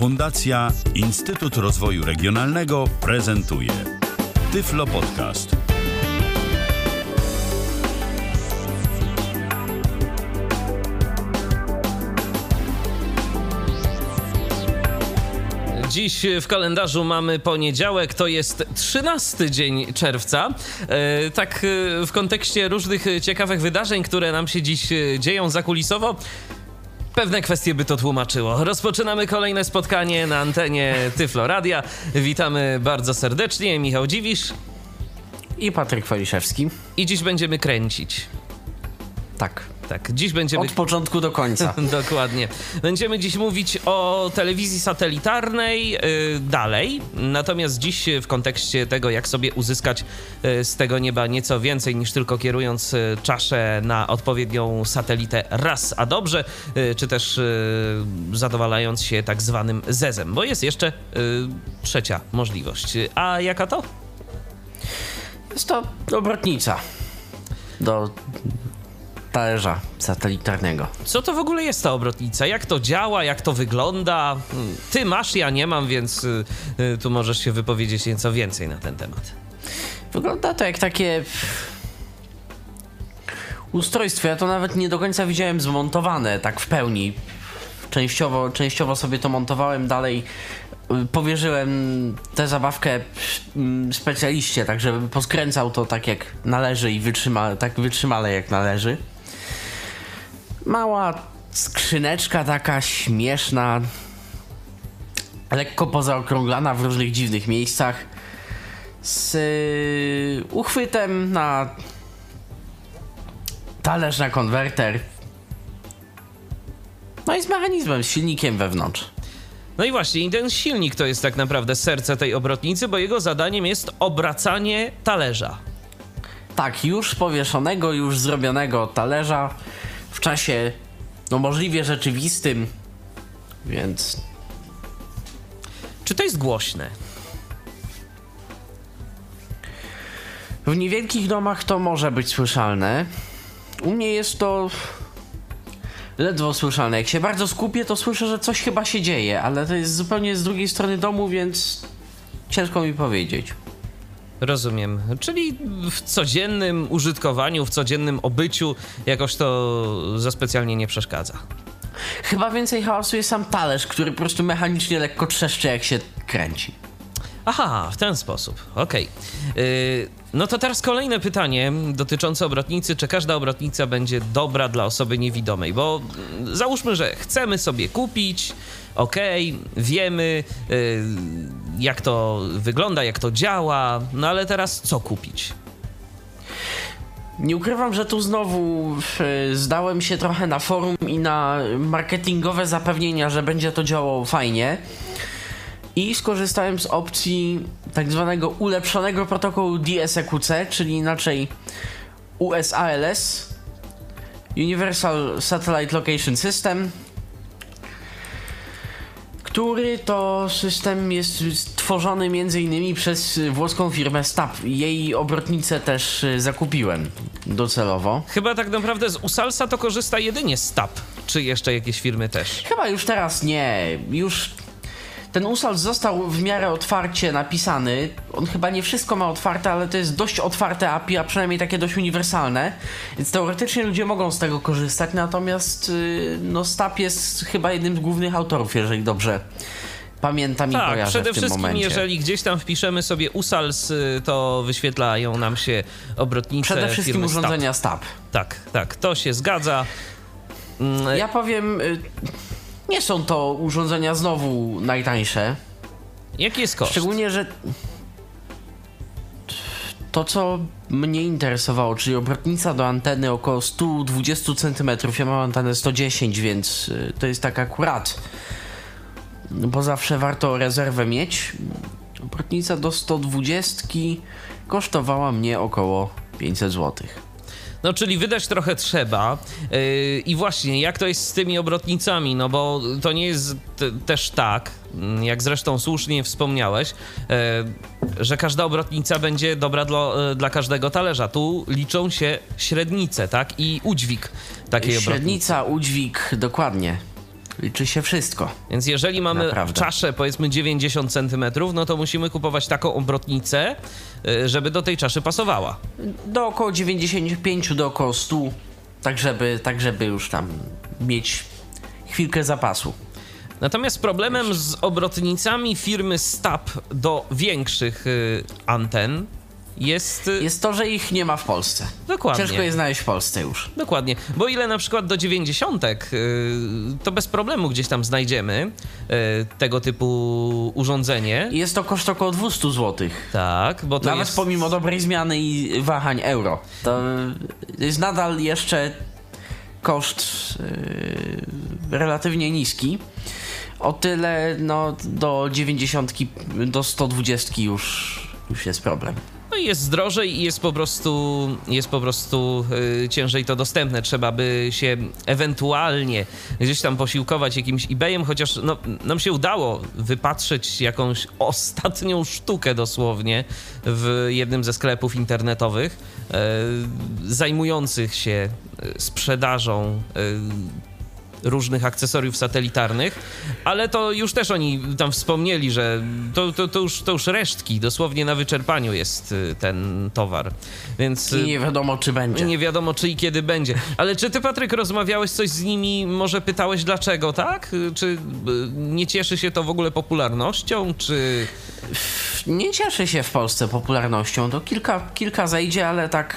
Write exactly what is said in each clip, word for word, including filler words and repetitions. Fundacja Instytut Rozwoju Regionalnego prezentuje Tyflo Podcast. Dziś w kalendarzu mamy poniedziałek, to jest trzynasty dzień czerwca. Tak w kontekście różnych ciekawych wydarzeń, które nam się dziś dzieją zakulisowo, pewne kwestie by to tłumaczyło. Rozpoczynamy kolejne spotkanie na antenie Tyfloradia. Witamy bardzo serdecznie, Michał Dziwisz i Patryk Waliszewski. I dziś będziemy kręcić. Tak. Tak, dziś będziemy... Od początku do końca. Dokładnie. Będziemy dziś mówić o telewizji satelitarnej yy, dalej, natomiast dziś w kontekście tego, jak sobie uzyskać yy, z tego nieba nieco więcej niż tylko kierując yy, czaszę na odpowiednią satelitę raz, a dobrze, yy, czy też yy, zadowalając się tak zwanym zezem, bo jest jeszcze yy, trzecia możliwość. A jaka to? Jest to obrotnica do... talerza satelitarnego. Co to w ogóle jest ta obrotnica? Jak to działa? Jak to wygląda? Ty masz, ja nie mam, więc yy, tu możesz się wypowiedzieć nieco więcej na ten temat. Wygląda to jak takie ustrojstwo. Ja to nawet nie do końca widziałem zmontowane tak w pełni. Częściowo, częściowo sobie to montowałem dalej. Powierzyłem tę zabawkę specjaliście, tak żeby poskręcał to tak jak należy i wytrzyma, tak wytrzymale jak należy. Mała skrzyneczka taka śmieszna, lekko pozaokrąglana w różnych dziwnych miejscach, z yy, uchwytem na talerz, na konwerter, no i z mechanizmem, z silnikiem wewnątrz. No i właśnie, i ten silnik to jest tak naprawdę serce tej obrotnicy, bo jego zadaniem jest obracanie talerza. Tak, już powieszonego, już zrobionego talerza w czasie, no możliwie rzeczywistym, więc... Czy to jest głośne? W niewielkich domach to może być słyszalne. U mnie jest to... ledwo słyszalne. Jak się bardzo skupię, to słyszę, że coś chyba się dzieje, ale to jest zupełnie z drugiej strony domu, więc ciężko mi powiedzieć. Rozumiem. Czyli w codziennym użytkowaniu, w codziennym obyciu jakoś to za specjalnie nie przeszkadza. Chyba więcej hałasu jest sam talerz, który po prostu mechanicznie lekko trzeszczy, jak się kręci. Aha, w ten sposób. Okej. Okay. Yy, no to teraz kolejne pytanie dotyczące obrotnicy. Czy każda obrotnica będzie dobra dla osoby niewidomej? Bo załóżmy, że chcemy sobie kupić, okej, okay, wiemy yy, jak to wygląda, jak to działa, no ale teraz co kupić? Nie ukrywam, że tu znowu zdałem się trochę na forum i na marketingowe zapewnienia, że będzie to działało fajnie. I skorzystałem z opcji tak zwanego ulepszonego protokołu D S Q C, czyli inaczej U S A L S, Universal Satellite Location System, który to system jest stworzony m.in. przez włoską firmę S T A B. Jej obrotnicę też zakupiłem docelowo. Chyba tak naprawdę z U S A L S-a to korzysta jedynie S T A B, czy jeszcze jakieś firmy też? Chyba już teraz nie, już... Ten U S A L S został w miarę otwarcie napisany. On chyba nie wszystko ma otwarte, ale to jest dość otwarte A P I, a przynajmniej takie dość uniwersalne. Więc teoretycznie ludzie mogą z tego korzystać, natomiast no, S T A B jest chyba jednym z głównych autorów, jeżeli dobrze pamiętam i tak, kojarzę w tym momencie. Tak, przede wszystkim jeżeli gdzieś tam wpiszemy sobie U S A L S, to wyświetlają nam się obrotnice Przede wszystkim firmy urządzenia S T A B. Tak, tak, to się zgadza. Ja powiem... Nie są to urządzenia znowu najtańsze. Jaki jest koszt? Szczególnie, że to, co mnie interesowało, czyli obrotnica do anteny około sto dwadzieścia centymetrów. Ja mam antenę sto dziesięć, więc to jest tak akurat, bo zawsze warto rezerwę mieć. Obrotnica do sto dwadzieścia kosztowała mnie około pięćset złotych. No, czyli wydać trochę trzeba. Yy, I właśnie, jak to jest z tymi obrotnicami? No bo to nie jest t- też tak, jak zresztą słusznie wspomniałeś, yy, że każda obrotnica będzie dobra dla, dla każdego talerza. Tu liczą się średnice, tak? I udźwig takiej Średnica, obrotnicy. Średnica, udźwig, dokładnie. liczy się wszystko. Więc jeżeli mamy Naprawdę. czaszę, powiedzmy dziewięćdziesiąt centymetrów, no to musimy kupować taką obrotnicę, żeby do tej czaszy pasowała. Do około dziewięćdziesiąt pięć, do około stu, tak żeby, tak żeby już tam mieć chwilkę zapasu. Natomiast problemem z obrotnicami firmy S T A B do większych y, anten jest... Jest to, że ich nie ma w Polsce. Dokładnie. Ciężko je znaleźć w Polsce już. Dokładnie, bo ile na przykład do dziewięćdziesiątek, y, to bez problemu gdzieś tam znajdziemy y, tego typu urządzenie. Jest to koszt około dwieście złotych. Tak, bo to Nawet jest... pomimo dobrej zmiany i wahań euro. To jest nadal jeszcze koszt y, relatywnie niski. O tyle, no, do dziewięćdziesiątki, do sto dwadzieścia już, już jest problem. No i jest drożej i jest po prostu, jest po prostu yy, ciężej to dostępne. Trzeba by się ewentualnie gdzieś tam posiłkować jakimś eBayem, chociaż no, nam się udało wypatrzeć jakąś ostatnią sztukę dosłownie w jednym ze sklepów internetowych yy, zajmujących się sprzedażą yy, różnych akcesoriów satelitarnych, ale to już też oni tam wspomnieli, że to, to, to, już, to już resztki, dosłownie na wyczerpaniu jest ten towar. Więc I nie wiadomo, czy będzie. Nie wiadomo, czy i kiedy będzie. Ale czy ty, Patryk, rozmawiałeś coś z nimi, może pytałeś dlaczego, tak? Czy nie cieszy się to w ogóle popularnością, czy... Nie cieszy się w Polsce popularnością. To kilka, kilka zejdzie, ale tak...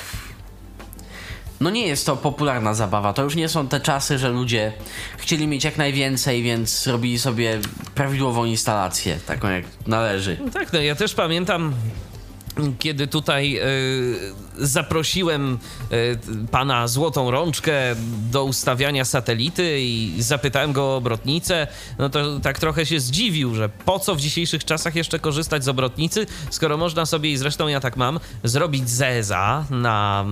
No nie jest to popularna zabawa, to już nie są te czasy, że ludzie chcieli mieć jak najwięcej, więc robili sobie prawidłową instalację, taką jak należy. No tak, no ja też pamiętam, kiedy tutaj y, zaprosiłem y, pana Złotą Rączkę do ustawiania satelity i zapytałem go o obrotnicę, no to tak trochę się zdziwił, że po co w dzisiejszych czasach jeszcze korzystać z obrotnicy, skoro można sobie, i zresztą ja tak mam, zrobić zeza na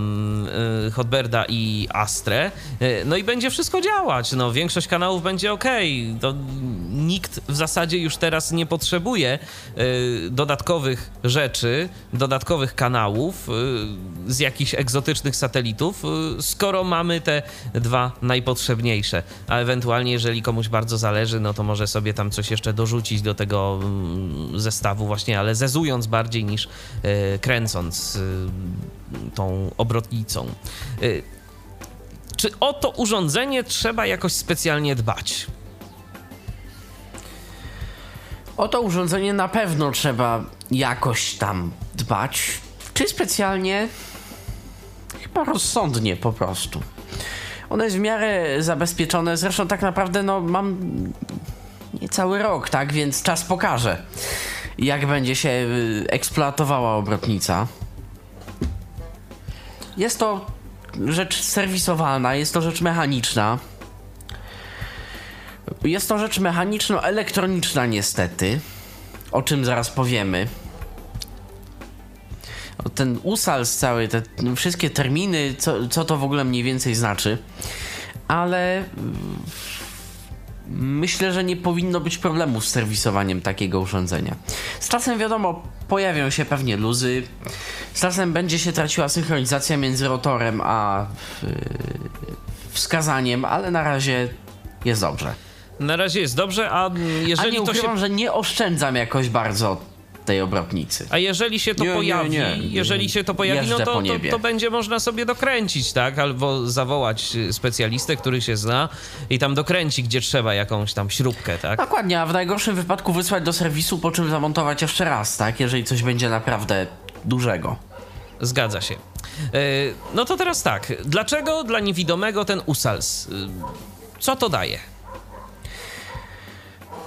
y, Hot Birda i Astrę, y, no i będzie wszystko działać, no większość kanałów będzie okej, okay. To nikt w zasadzie już teraz nie potrzebuje y, dodatkowych rzeczy, dodatkowych kanałów y, z jakichś egzotycznych satelitów, y, skoro mamy te dwa najpotrzebniejsze. A ewentualnie, jeżeli komuś bardzo zależy, no to może sobie tam coś jeszcze dorzucić do tego y, zestawu właśnie, ale zezując bardziej niż y, kręcąc y, tą obrotnicą. Y, czy o to urządzenie trzeba jakoś specjalnie dbać? O to urządzenie na pewno trzeba jakoś tam dbać. Czy specjalnie? Chyba rozsądnie po prostu. Ono jest w miarę zabezpieczone. Zresztą tak naprawdę no mam niecały rok, tak? Więc czas pokaże, jak będzie się eksploatowała obrotnica. Jest to rzecz serwisowalna, jest to rzecz mechaniczna. Jest to rzecz mechaniczno-elektroniczna niestety, o czym zaraz powiemy. Ten U S A L S cały, te wszystkie terminy, co, co to w ogóle mniej więcej znaczy, ale myślę, że nie powinno być problemu z serwisowaniem takiego urządzenia. Z czasem wiadomo, pojawią się pewnie luzy, z czasem będzie się traciła synchronizacja między rotorem a wskazaniem, ale na razie jest dobrze. Na razie jest dobrze, a jeżeli a nie ukrywam, to się... że nie oszczędzam jakoś bardzo tej obrotnicy. A jeżeli się to nie, pojawi, nie, nie. jeżeli się to pojawi, Jeżdżę no to, po to, to będzie można sobie dokręcić, tak? Albo zawołać specjalistę, który się zna i tam dokręci, gdzie trzeba, jakąś tam śrubkę, tak? Dokładnie, a w najgorszym wypadku wysłać do serwisu, po czym zamontować jeszcze raz, tak? Jeżeli coś będzie naprawdę dużego. Zgadza się. Yy, no to teraz tak. Dlaczego dla niewidomego ten U S A L S? Yy, co to daje?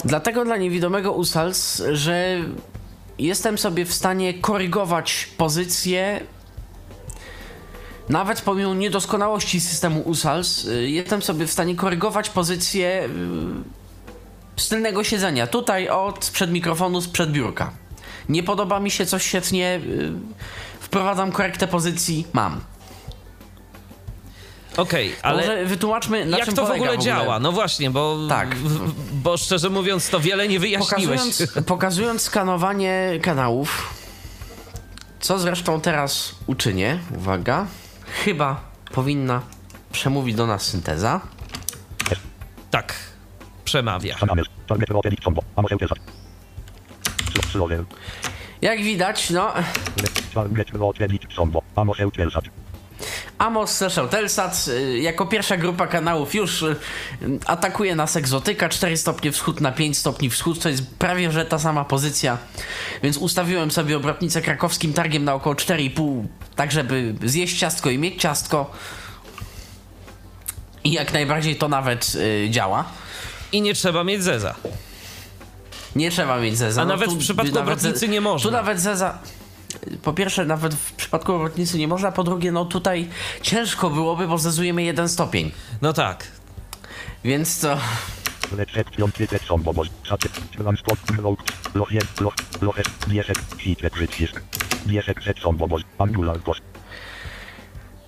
Dlatego dla niewidomego U S A L S, że jestem sobie w stanie korygować pozycję, nawet pomimo niedoskonałości systemu U S A L S, jestem sobie w stanie korygować pozycję z tylnego siedzenia, tutaj od sprzed mikrofonu, sprzed biurka. Nie podoba mi się coś, świetnie, wprowadzam korektę pozycji, mam. Okej, okay, ale może wytłumaczmy, na jak czym to w ogóle, w ogóle działa. No właśnie, bo, tak. w, bo szczerze mówiąc to wiele nie wyjaśniłeś. Pokazując, pokazując skanowanie kanałów, co zresztą teraz uczynię, uwaga, chyba powinna przemówić do nas synteza. Tak. przemawia. Jak widać, no... Amos, Eutelsat, jako pierwsza grupa kanałów już atakuje nas egzotyka, cztery stopnie wschód na pięć stopni wschód, to jest prawie że ta sama pozycja, więc ustawiłem sobie obrotnicę krakowskim targiem na około cztery i pół, tak żeby zjeść ciastko i mieć ciastko i jak najbardziej to nawet y, działa. I nie trzeba mieć zeza. Nie trzeba mieć zeza. A no nawet tu, w przypadku obrotnicy nie można. Tu nawet zeza... Po pierwsze, nawet w przypadku obrotnicy nie można, po drugie, no tutaj ciężko byłoby, bo zezujemy jeden stopień. No tak. Więc to...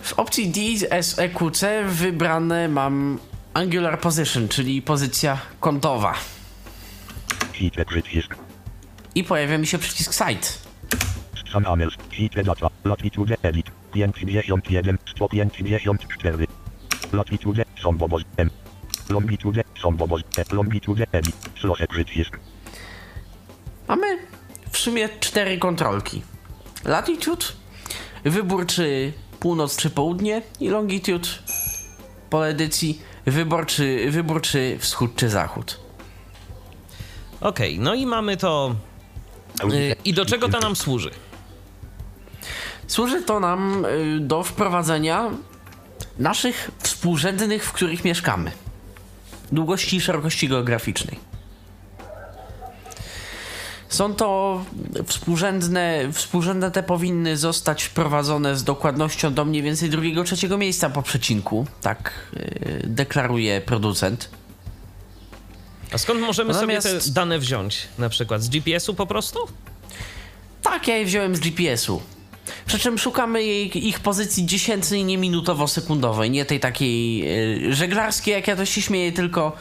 W opcji D S Q C wybrane mam Angular Position, czyli pozycja kątowa. I pojawia mi się przycisk Side. Mamy w sumie cztery kontrolki. Latitude, wybór czy północ czy południe, i longitude, pole edycji, wybór czy, wybór czy wschód czy zachód. Okej, okay, no i mamy to... Yy, I do czego to nam służy? Służy to nam y, do wprowadzenia naszych współrzędnych, w których mieszkamy. Długości i szerokości geograficznej. Są to współrzędne, współrzędne te powinny zostać wprowadzone z dokładnością do mniej więcej drugiego, trzeciego miejsca po przecinku. Tak y, deklaruje producent. A skąd możemy Natomiast... sobie te dane wziąć? Na przykład z G P S-u po prostu? Tak, ja je wziąłem z G P S-u. Przy czym szukamy jej, ich pozycji dziesiętnej, nie minutowo-sekundowej, nie tej takiej yy, żeglarskiej, jak ja to się śmieję, tylko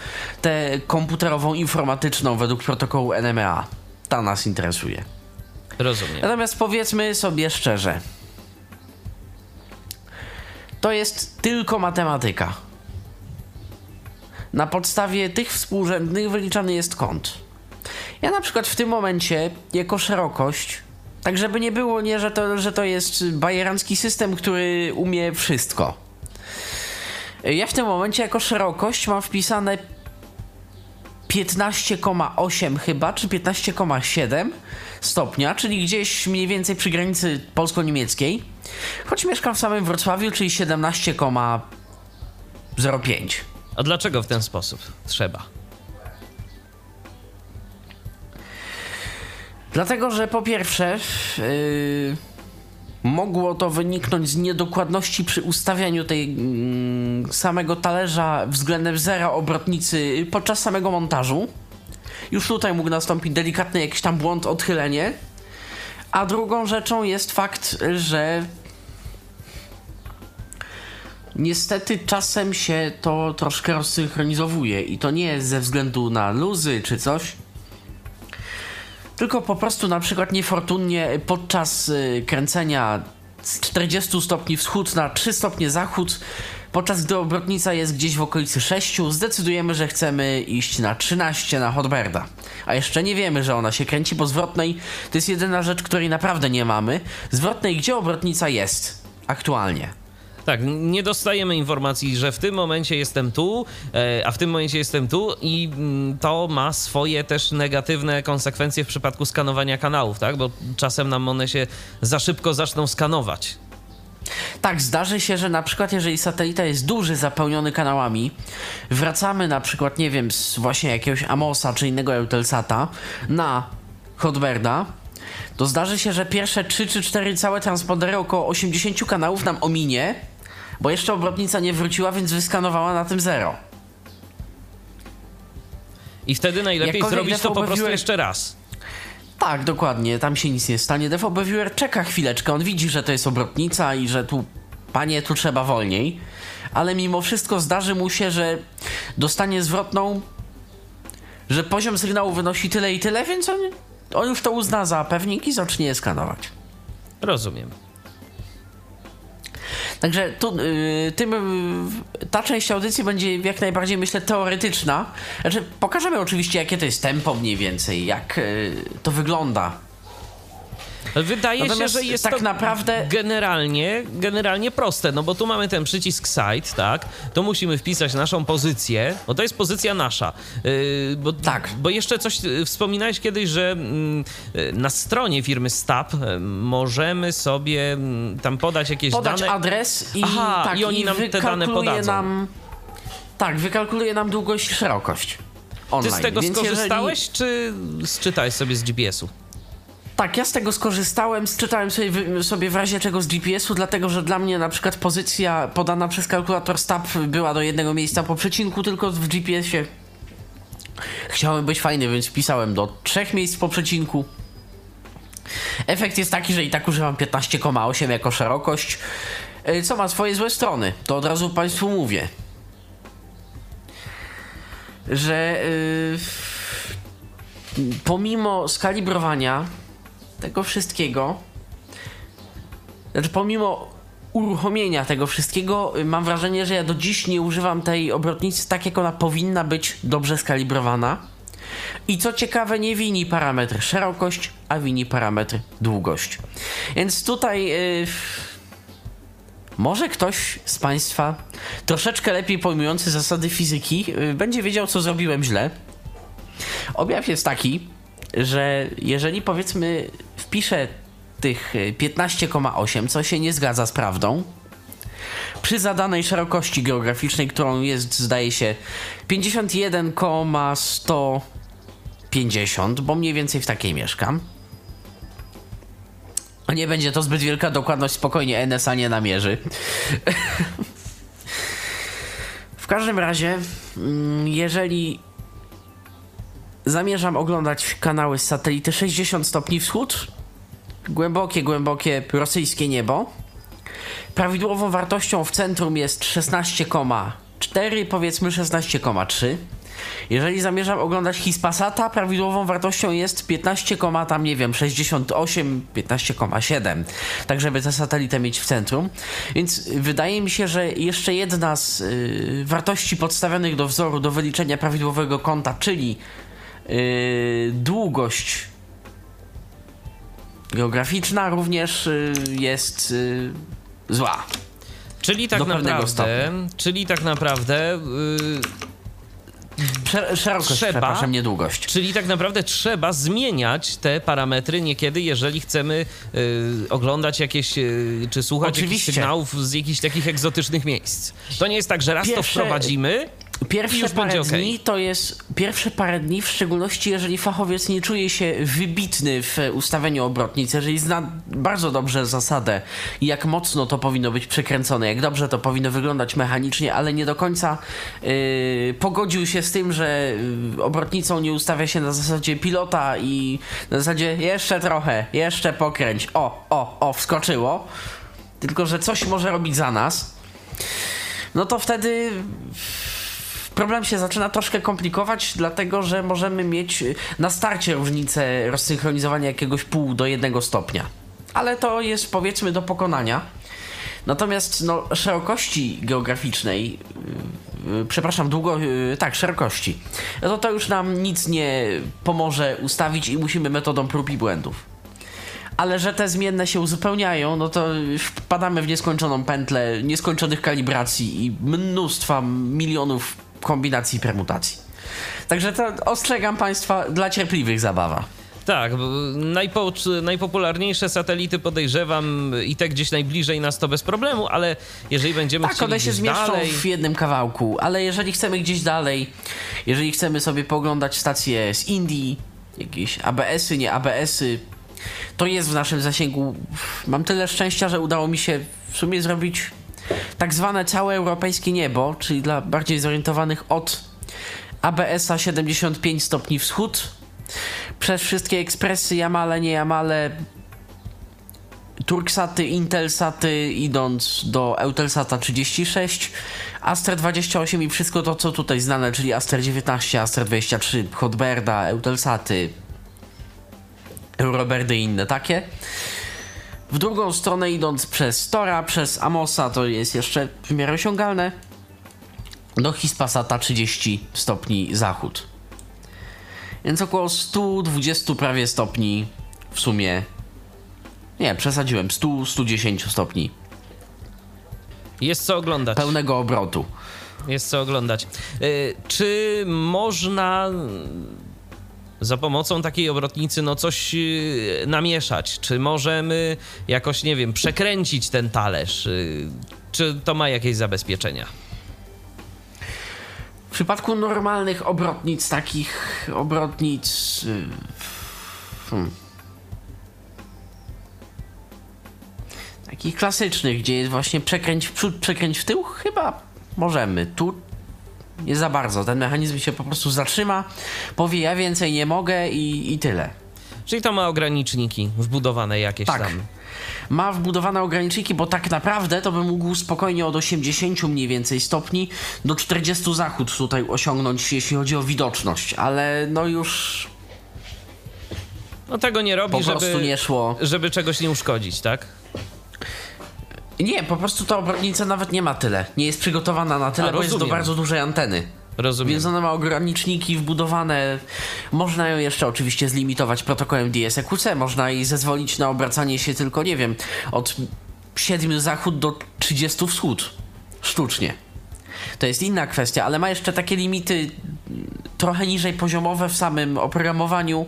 tę komputerową, informatyczną według protokołu N M E A. Ta nas interesuje. Rozumiem. Natomiast powiedzmy sobie szczerze, to jest tylko matematyka. Na podstawie tych współrzędnych wyliczany jest kąt. Ja na przykład w tym momencie jako szerokość, tak żeby nie było, nie, że to, że to jest bajerancki system, który umie wszystko. Ja w tym momencie jako szerokość mam wpisane piętnaście przecinek osiem chyba, czy piętnaście przecinek siedem stopnia, czyli gdzieś mniej więcej przy granicy polsko-niemieckiej. Choć mieszkam w samym Wrocławiu, czyli siedemnaście przecinek zero pięć. A dlaczego w ten sposób trzeba? Dlatego, że po pierwsze yy, mogło to wyniknąć z niedokładności przy ustawianiu tej yy, samego talerza względem zera obrotnicy podczas samego montażu. Już tutaj mógł nastąpić delikatny jakiś tam błąd, odchylenie. A drugą rzeczą jest fakt, że niestety czasem się to troszkę rozsynchronizowuje i to nie jest ze względu na luzy czy coś, tylko po prostu na przykład niefortunnie podczas kręcenia z czterdzieści stopni wschód na trzy stopnie zachód, podczas gdy obrotnica jest gdzieś w okolicy sześć, zdecydujemy, że chcemy iść na trzynaście na Hot Birda. A jeszcze nie wiemy, że ona się kręci, bo zwrotnej to jest jedyna rzecz, której naprawdę nie mamy. Zwrotnej, gdzie obrotnica jest aktualnie. Tak, nie dostajemy informacji, że w tym momencie jestem tu, a w tym momencie jestem tu, i to ma swoje też negatywne konsekwencje w przypadku skanowania kanałów, tak? Bo czasem nam one się za szybko zaczną skanować. Tak, zdarzy się, że na przykład jeżeli satelita jest duży, zapełniony kanałami, wracamy na przykład, nie wiem, z właśnie jakiegoś Amosa czy innego Eutelsata na Hot Birda, to zdarzy się, że pierwsze trzy czy cztery całe transpondery, około osiemdziesiąt kanałów nam ominie, bo jeszcze obrotnica nie wróciła, więc wyskanowała na tym zero. I wtedy najlepiej zrobić to po prostu jeszcze raz. Tak, dokładnie, tam się nic nie stanie. D V B Viewer czeka chwileczkę, on widzi, że to jest obrotnica i że tu, panie, tu trzeba wolniej, ale mimo wszystko zdarzy mu się, że dostanie zwrotną, że poziom sygnału wynosi tyle i tyle, więc on, on już to uzna za pewnik i zacznie je skanować. Rozumiem. Także tu, y, tym, y, ta część audycji będzie jak najbardziej, myślę, teoretyczna. Znaczy, pokażemy oczywiście, jakie to jest tempo mniej więcej, jak y, to wygląda. Wydaje Natomiast się, że jest tak to naprawdę generalnie, generalnie proste, no bo tu mamy ten przycisk site, tak? To musimy wpisać naszą pozycję, bo to jest pozycja nasza. Yy, bo, tak. Bo jeszcze coś wspominałeś kiedyś, że yy, na stronie firmy S T A B yy, możemy sobie yy, tam podać jakieś podać dane. Podać adres i, Aha, tak, i oni i nam te dane podadzą. Nam, tak, wykalkuluje nam długość i szerokość online. Ty z tego Więc skorzystałeś, jeżeli... czy sczytałeś sobie z G P S-u? Tak, ja z tego skorzystałem, zczytałem sobie, sobie w razie czego z G P S-u, dlatego że dla mnie na przykład pozycja podana przez kalkulator S T A B była do jednego miejsca po przecinku, tylko w G P S-ie chciałem być fajny, więc wpisałem do trzech miejsc po przecinku. Efekt jest taki, że i tak używam piętnaście przecinek osiem jako szerokość, co ma swoje złe strony, to od razu Państwu mówię, że yy, pomimo skalibrowania tego wszystkiego, znaczy pomimo uruchomienia tego wszystkiego, mam wrażenie, że ja do dziś nie używam tej obrotnicy tak, jak ona powinna być dobrze skalibrowana. I co ciekawe, nie wini parametr szerokość, a wini parametr długość. Więc tutaj yy, może ktoś z Państwa troszeczkę lepiej pojmujący zasady fizyki yy, będzie wiedział, co zrobiłem źle. Objaw jest taki, że jeżeli powiedzmy wpiszę tych piętnaście przecinek osiem, co się nie zgadza z prawdą, przy zadanej szerokości geograficznej, którą jest, zdaje się, pięćdziesiąt jeden przecinek sto pięćdziesiąt, bo mniej więcej w takiej mieszkam. Nie będzie to zbyt wielka dokładność, spokojnie N S A nie namierzy. W każdym razie, jeżeli zamierzam oglądać kanały z satelity sześćdziesiąt stopni wschód, głębokie, głębokie rosyjskie niebo. Prawidłową wartością w centrum jest szesnaście przecinek cztery, powiedzmy szesnaście przecinek trzy. Jeżeli zamierzam oglądać Hispasata, prawidłową wartością jest piętnaście, tam nie wiem, sześćdziesiąt osiem, piętnaście przecinek siedem. Tak, żeby tę satelitę mieć w centrum. Więc wydaje mi się, że jeszcze jedna z y, wartości podstawionych do wzoru do wyliczenia prawidłowego kąta, czyli Yy, długość geograficzna również yy, jest yy, zła. Czyli tak naprawdę, czyli tak naprawdę yy, Prze- szerokość, trzeba, przepraszam, nie długość. Czyli tak naprawdę trzeba zmieniać te parametry niekiedy, jeżeli chcemy yy, oglądać jakieś, yy, czy słuchać Oczywiście. jakichś sygnałów z jakichś takich egzotycznych miejsc. To nie jest tak, że raz Pierwsze... to wprowadzimy. Pierwsze parę dni to jest pierwsze parę dni, w szczególności jeżeli fachowiec nie czuje się wybitny w ustawieniu obrotnic, jeżeli zna bardzo dobrze zasadę, jak mocno to powinno być przekręcone, jak dobrze to powinno wyglądać mechanicznie, ale nie do końca yy, pogodził się z tym, że obrotnicą nie ustawia się na zasadzie pilota i na zasadzie jeszcze trochę, jeszcze pokręć, o, o, o, wskoczyło, tylko że coś może robić za nas, no to wtedy problem się zaczyna troszkę komplikować, dlatego że możemy mieć na starcie różnicę rozsynchronizowania jakiegoś pół do jednego stopnia. Ale to jest, powiedzmy, do pokonania. Natomiast no, szerokości geograficznej, yy, przepraszam, długo, yy, tak, szerokości, no to to już nam nic nie pomoże ustawić i musimy metodą prób i błędów. Ale że te zmienne się uzupełniają, no to wpadamy w nieskończoną pętlę nieskończonych kalibracji i mnóstwa, milionów kombinacji i permutacji. Także to ostrzegam Państwa, dla cierpliwych zabawa. Tak, najpo, najpopularniejsze satelity, podejrzewam, i te gdzieś najbliżej nas to bez problemu, ale jeżeli będziemy tak, chcieli one się zmieszczą dalej w jednym kawałku, ale jeżeli chcemy gdzieś dalej, jeżeli chcemy sobie pooglądać stacje z Indii, jakieś A B S-y, nie A B S-y, to jest w naszym zasięgu. Mam tyle szczęścia, że udało mi się w sumie zrobić tak zwane całe europejskie niebo, czyli dla bardziej zorientowanych od A B S-a siedemdziesiąt pięć stopni wschód, przez wszystkie ekspresy, Yamale, nie Yamale, Turksaty, Intelsaty, idąc do Eutelsata trzydzieści sześć, Astra dwadzieścia osiem i wszystko to, co tutaj znane, czyli Astra dziewiętnaście, Astra dwadzieścia trzy, Hot Birda, Eutelsaty, Eurobirdy i inne takie. W drugą stronę idąc przez Thora, przez Amosa, to jest jeszcze w miarę osiągalne, do Hispasata trzydzieści stopni zachód. Więc około sto dwadzieścia prawie stopni w sumie. Nie, przesadziłem, sto do stu dziesięciu stopni. Jest co oglądać. Pełnego obrotu. Jest co oglądać. Yy, czy można za pomocą takiej obrotnicy no coś yy, namieszać? Czy możemy jakoś, nie wiem, przekręcić ten talerz? Yy, czy to ma jakieś zabezpieczenia? W przypadku normalnych obrotnic, takich obrotnic... Yy, hmm. takich klasycznych, gdzie jest właśnie przekręć w przód, przekręć w tył, chyba możemy. Tu nie za bardzo. Ten mechanizm się po prostu zatrzyma, powie ja więcej nie mogę i, i tyle. Czyli to ma ograniczniki wbudowane jakieś tak. tam. Ma wbudowane ograniczniki, bo tak naprawdę to bym mógł spokojnie od osiemdziesięciu mniej więcej stopni do czterdziestu zachód tutaj osiągnąć, jeśli chodzi o widoczność, ale no już... No tego nie robi, po prostu żeby, nie szło. Żeby czegoś nie uszkodzić, tak? Nie, po prostu ta obrotnica nawet nie ma tyle. Nie jest przygotowana na tyle, A, bo rozumiem. Jest do bardzo dużej anteny. Rozumiem. Więc ona ma ograniczniki wbudowane. Można ją jeszcze oczywiście zlimitować protokołem D S Q C. Można jej zezwolić na obracanie się tylko, nie wiem, od siedmiu zachód do trzydziestu wschód. Sztucznie. To jest inna kwestia, ale ma jeszcze takie limity trochę niżej poziomowe w samym oprogramowaniu,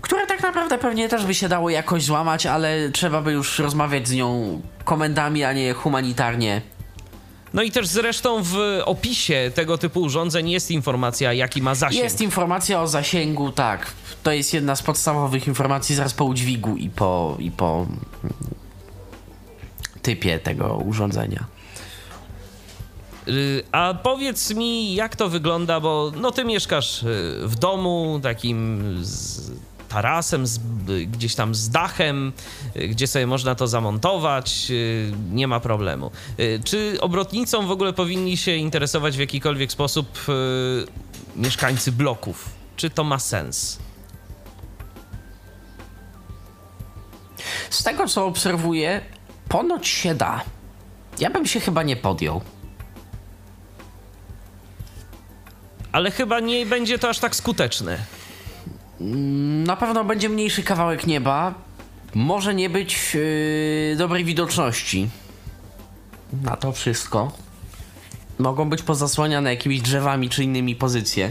które tak naprawdę pewnie też by się dało jakoś złamać, ale trzeba by już rozmawiać z nią komendami, a nie humanitarnie. No i też zresztą w opisie tego typu urządzeń jest informacja, jaki ma zasięg. Jest informacja o zasięgu, tak. To jest jedna z podstawowych informacji zaraz po udźwigu i po, i po typie tego urządzenia. A powiedz mi, jak to wygląda, bo no ty mieszkasz w domu takim... Z... tarasem, z, gdzieś tam z dachem, gdzie sobie można to zamontować, nie ma problemu. Czy obrotnicą w ogóle powinni się interesować w jakikolwiek sposób yy, mieszkańcy bloków? Czy to ma sens? Z tego, co obserwuję, ponoć się da. Ja bym się chyba nie podjął. Ale chyba nie będzie to aż tak skuteczne. Na pewno będzie mniejszy kawałek nieba. Może nie być yy, dobrej widoczności. Na to wszystko. Mogą być pozasłaniane jakimiś drzewami czy innymi pozycje.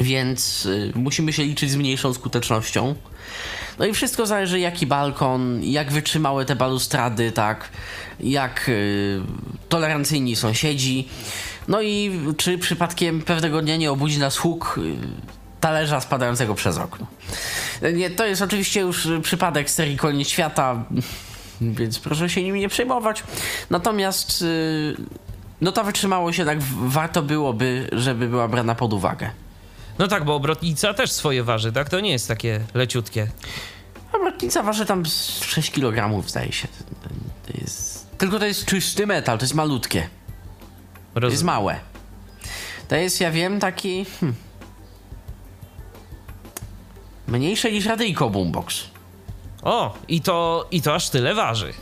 Więc yy, musimy się liczyć z mniejszą skutecznością. No i wszystko zależy, jaki balkon, jak wytrzymałe te balustrady, tak, jak yy, tolerancyjni sąsiedzi. No i czy przypadkiem pewnego dnia nie obudzi nas huk yy, talerza spadającego przez okno. Nie, to jest oczywiście już przypadek serii Koniec Świata, więc proszę się nimi nie przejmować. Natomiast no ta wytrzymałość jednak warto byłoby, żeby była brana pod uwagę. No tak, bo obrotnica też swoje waży, tak? To nie jest takie leciutkie. Obrotnica waży tam sześć kilogramów, zdaje się. To jest... Tylko to jest czysty metal, to jest malutkie. Rozumiem. To jest małe. To jest, ja wiem, taki... Hm. Mniejsze niż radyjko boombox. O, i to, i to aż tyle waży.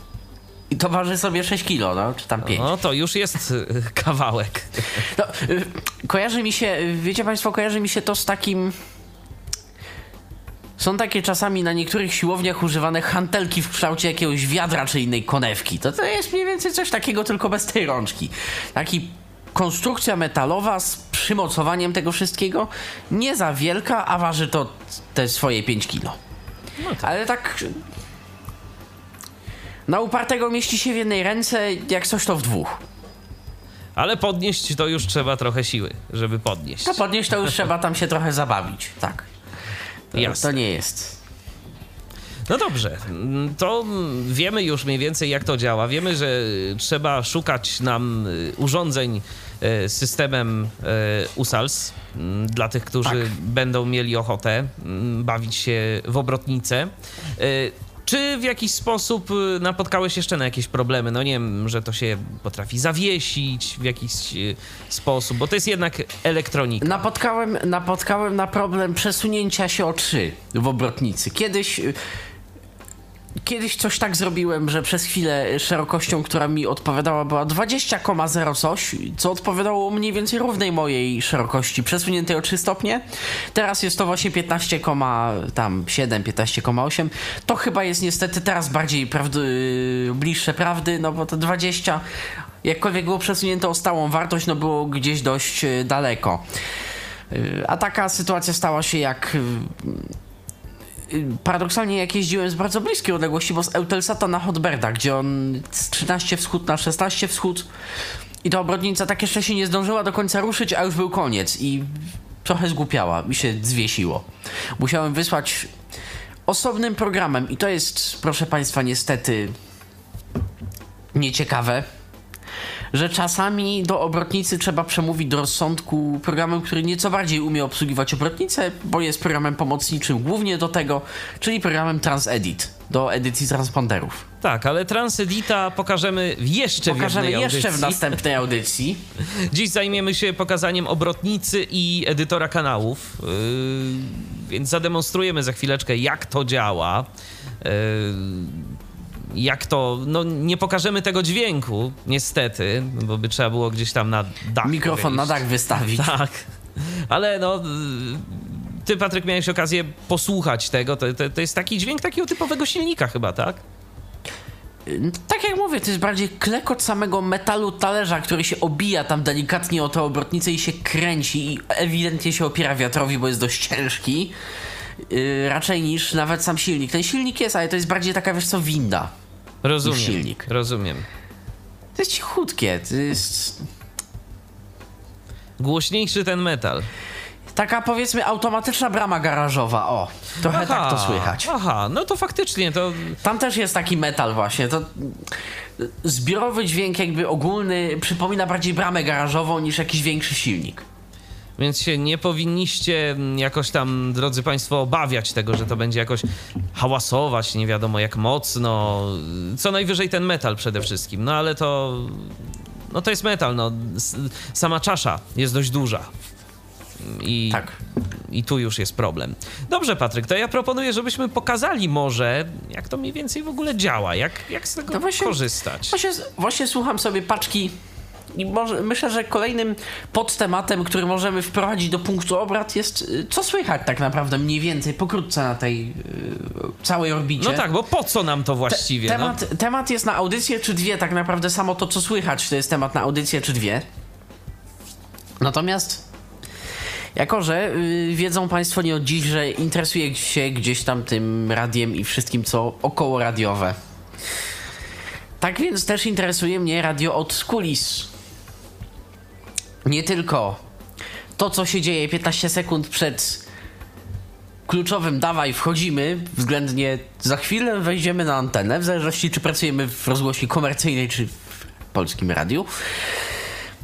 I to waży sobie sześć kilo, no, czy tam pięć. No, to już jest kawałek. No, kojarzy mi się, wiecie państwo, kojarzy mi się to z takim... Są takie czasami na niektórych siłowniach używane hantelki w kształcie jakiegoś wiadra czy innej konewki. To, to jest mniej więcej coś takiego, tylko bez tej rączki. Taki... Konstrukcja metalowa z przymocowaniem tego wszystkiego, nie za wielka, a waży to te swoje pięć kilo. No tak. Ale tak na upartego mieści się w jednej ręce, jak coś to w dwóch. Ale podnieść to już trzeba trochę siły, żeby podnieść. To podnieść to już trzeba tam się trochę zabawić, tak. To, to nie jest... No dobrze, to wiemy już mniej więcej, jak to działa. Wiemy, że trzeba szukać nam urządzeń z systemem U S A L S dla tych, którzy tak. będą mieli ochotę bawić się w obrotnicę. Czy w jakiś sposób napotkałeś jeszcze na jakieś problemy? No nie wiem, że to się potrafi zawiesić w jakiś sposób, bo to jest jednak elektronika. Napotkałem, napotkałem na problem przesunięcia się o trzy w obrotnicy. Kiedyś... Kiedyś coś tak zrobiłem, że przez chwilę szerokością, która mi odpowiadała, była dwadzieścia zero coś, co odpowiadało mniej więcej równej mojej szerokości, przesuniętej o trzy stopnie. Teraz jest to właśnie piętnaście siedem, piętnaście osiem. To chyba jest niestety teraz bardziej prawdy, bliższe prawdy, no bo to dwadzieścia, jakkolwiek było przesunięte o stałą wartość, no było gdzieś dość daleko. A taka sytuacja stała się, jak... paradoksalnie, jak jeździłem z bardzo bliskiej odległości, bo z Eutelsata na Hot Birda, gdzie on z trzynaście wschód na szesnaście wschód, i ta obrotnica tak jeszcze się nie zdążyła do końca ruszyć, a już był koniec i trochę zgłupiała, mi się zwiesiło. Musiałem wysłać osobnym programem i to jest, proszę Państwa, niestety nieciekawe, że czasami do obrotnicy trzeba przemówić do rozsądku programem, który nieco bardziej umie obsługiwać obrotnicę, bo jest programem pomocniczym głównie do tego, czyli programem TransEdit, do edycji transponderów. Tak, ale TransEdita pokażemy jeszcze pokażemy w jednej jeszcze audycji. w następnej audycji. Dziś zajmiemy się pokazaniem obrotnicy i edytora kanałów, yy, więc zademonstrujemy za chwileczkę, jak to działa. Yy, Jak to, no nie pokażemy tego dźwięku, niestety, bo by trzeba było gdzieś tam na dach. Mikrofon na dach wystawić. Tak, ale no, ty, Patryk, miałeś okazję posłuchać tego, to, to, to jest taki dźwięk takiego typowego silnika chyba, tak? Tak jak mówię, to jest bardziej klekot samego metalu talerza, który się obija tam delikatnie o tę obrotnicę i się kręci i ewidentnie się opiera wiatrowi, bo jest dość ciężki. Yy, raczej niż nawet sam silnik. Ten silnik jest, ale to jest bardziej taka, wiesz co, winda. Rozumiem, silnik. rozumiem. To jest cichutkie, to jest... Głośniejszy ten metal. Taka, powiedzmy, automatyczna brama garażowa, o. Trochę aha, tak to słychać. Aha, no to faktycznie to... Tam też jest taki metal właśnie, to... Zbiorowy dźwięk jakby ogólny przypomina bardziej bramę garażową niż jakiś większy silnik. Więc się nie powinniście jakoś tam, drodzy Państwo, obawiać tego, że to będzie jakoś hałasować, nie wiadomo jak mocno. Co najwyżej ten metal przede wszystkim. No ale to, no to jest metal, no. Sama czasza jest dość duża. I, tak. I tu już jest problem. Dobrze, Patryk, to ja proponuję, żebyśmy pokazali może, jak to mniej więcej w ogóle działa, jak, jak z tego właśnie, korzystać. Właśnie, właśnie słucham sobie paczki... I może, myślę, że kolejnym podtematem, który możemy wprowadzić do punktu obrad, jest co słychać tak naprawdę mniej więcej pokrótce na tej yy, całej orbicie. No tak, bo po co nam to właściwie? Te, temat, no? temat jest na audycję czy dwie, tak naprawdę samo to, co słychać, to jest temat na audycję czy dwie. Natomiast jako że yy, wiedzą Państwo nie od dziś, że interesuje się gdzieś tam tym radiem i wszystkim, co okołoradiowe. Tak więc też interesuje mnie radio od kulis. Nie tylko to, co się dzieje piętnaście sekund przed kluczowym dawaj wchodzimy, względnie za chwilę wejdziemy na antenę, w zależności czy pracujemy w rozgłośni komercyjnej czy w polskim radiu.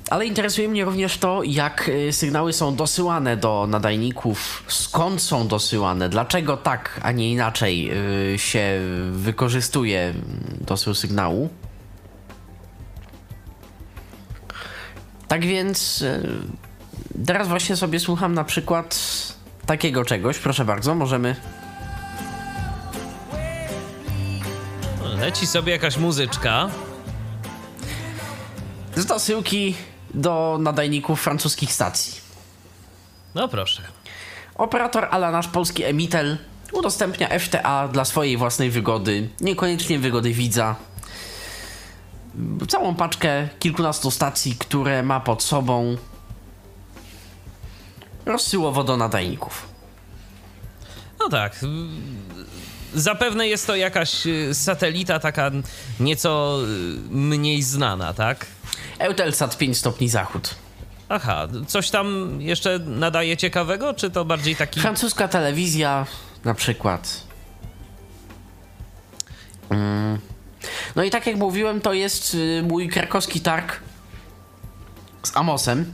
Ale interesuje mnie również to, jak sygnały są dosyłane do nadajników, skąd są dosyłane, dlaczego tak, a nie inaczej się wykorzystuje dosył sygnału. Tak więc teraz właśnie sobie słucham na przykład takiego czegoś. Proszę bardzo, możemy... Leci sobie jakaś muzyczka. Z dosyłki do nadajników francuskich stacji. No proszę. Operator, ale nasz polski emitel, udostępnia F T A dla swojej własnej wygody, niekoniecznie wygody widza. Całą paczkę kilkunastu stacji, które ma pod sobą rozsyłowo do nadajników. No tak. Zapewne jest to jakaś satelita taka nieco mniej znana, tak? Eutelsat pięć stopni zachód. Aha, coś tam jeszcze nadaje ciekawego, czy to bardziej taki... Francuska telewizja na przykład. Mm. No i tak jak mówiłem, to jest mój krakowski targ z Amosem,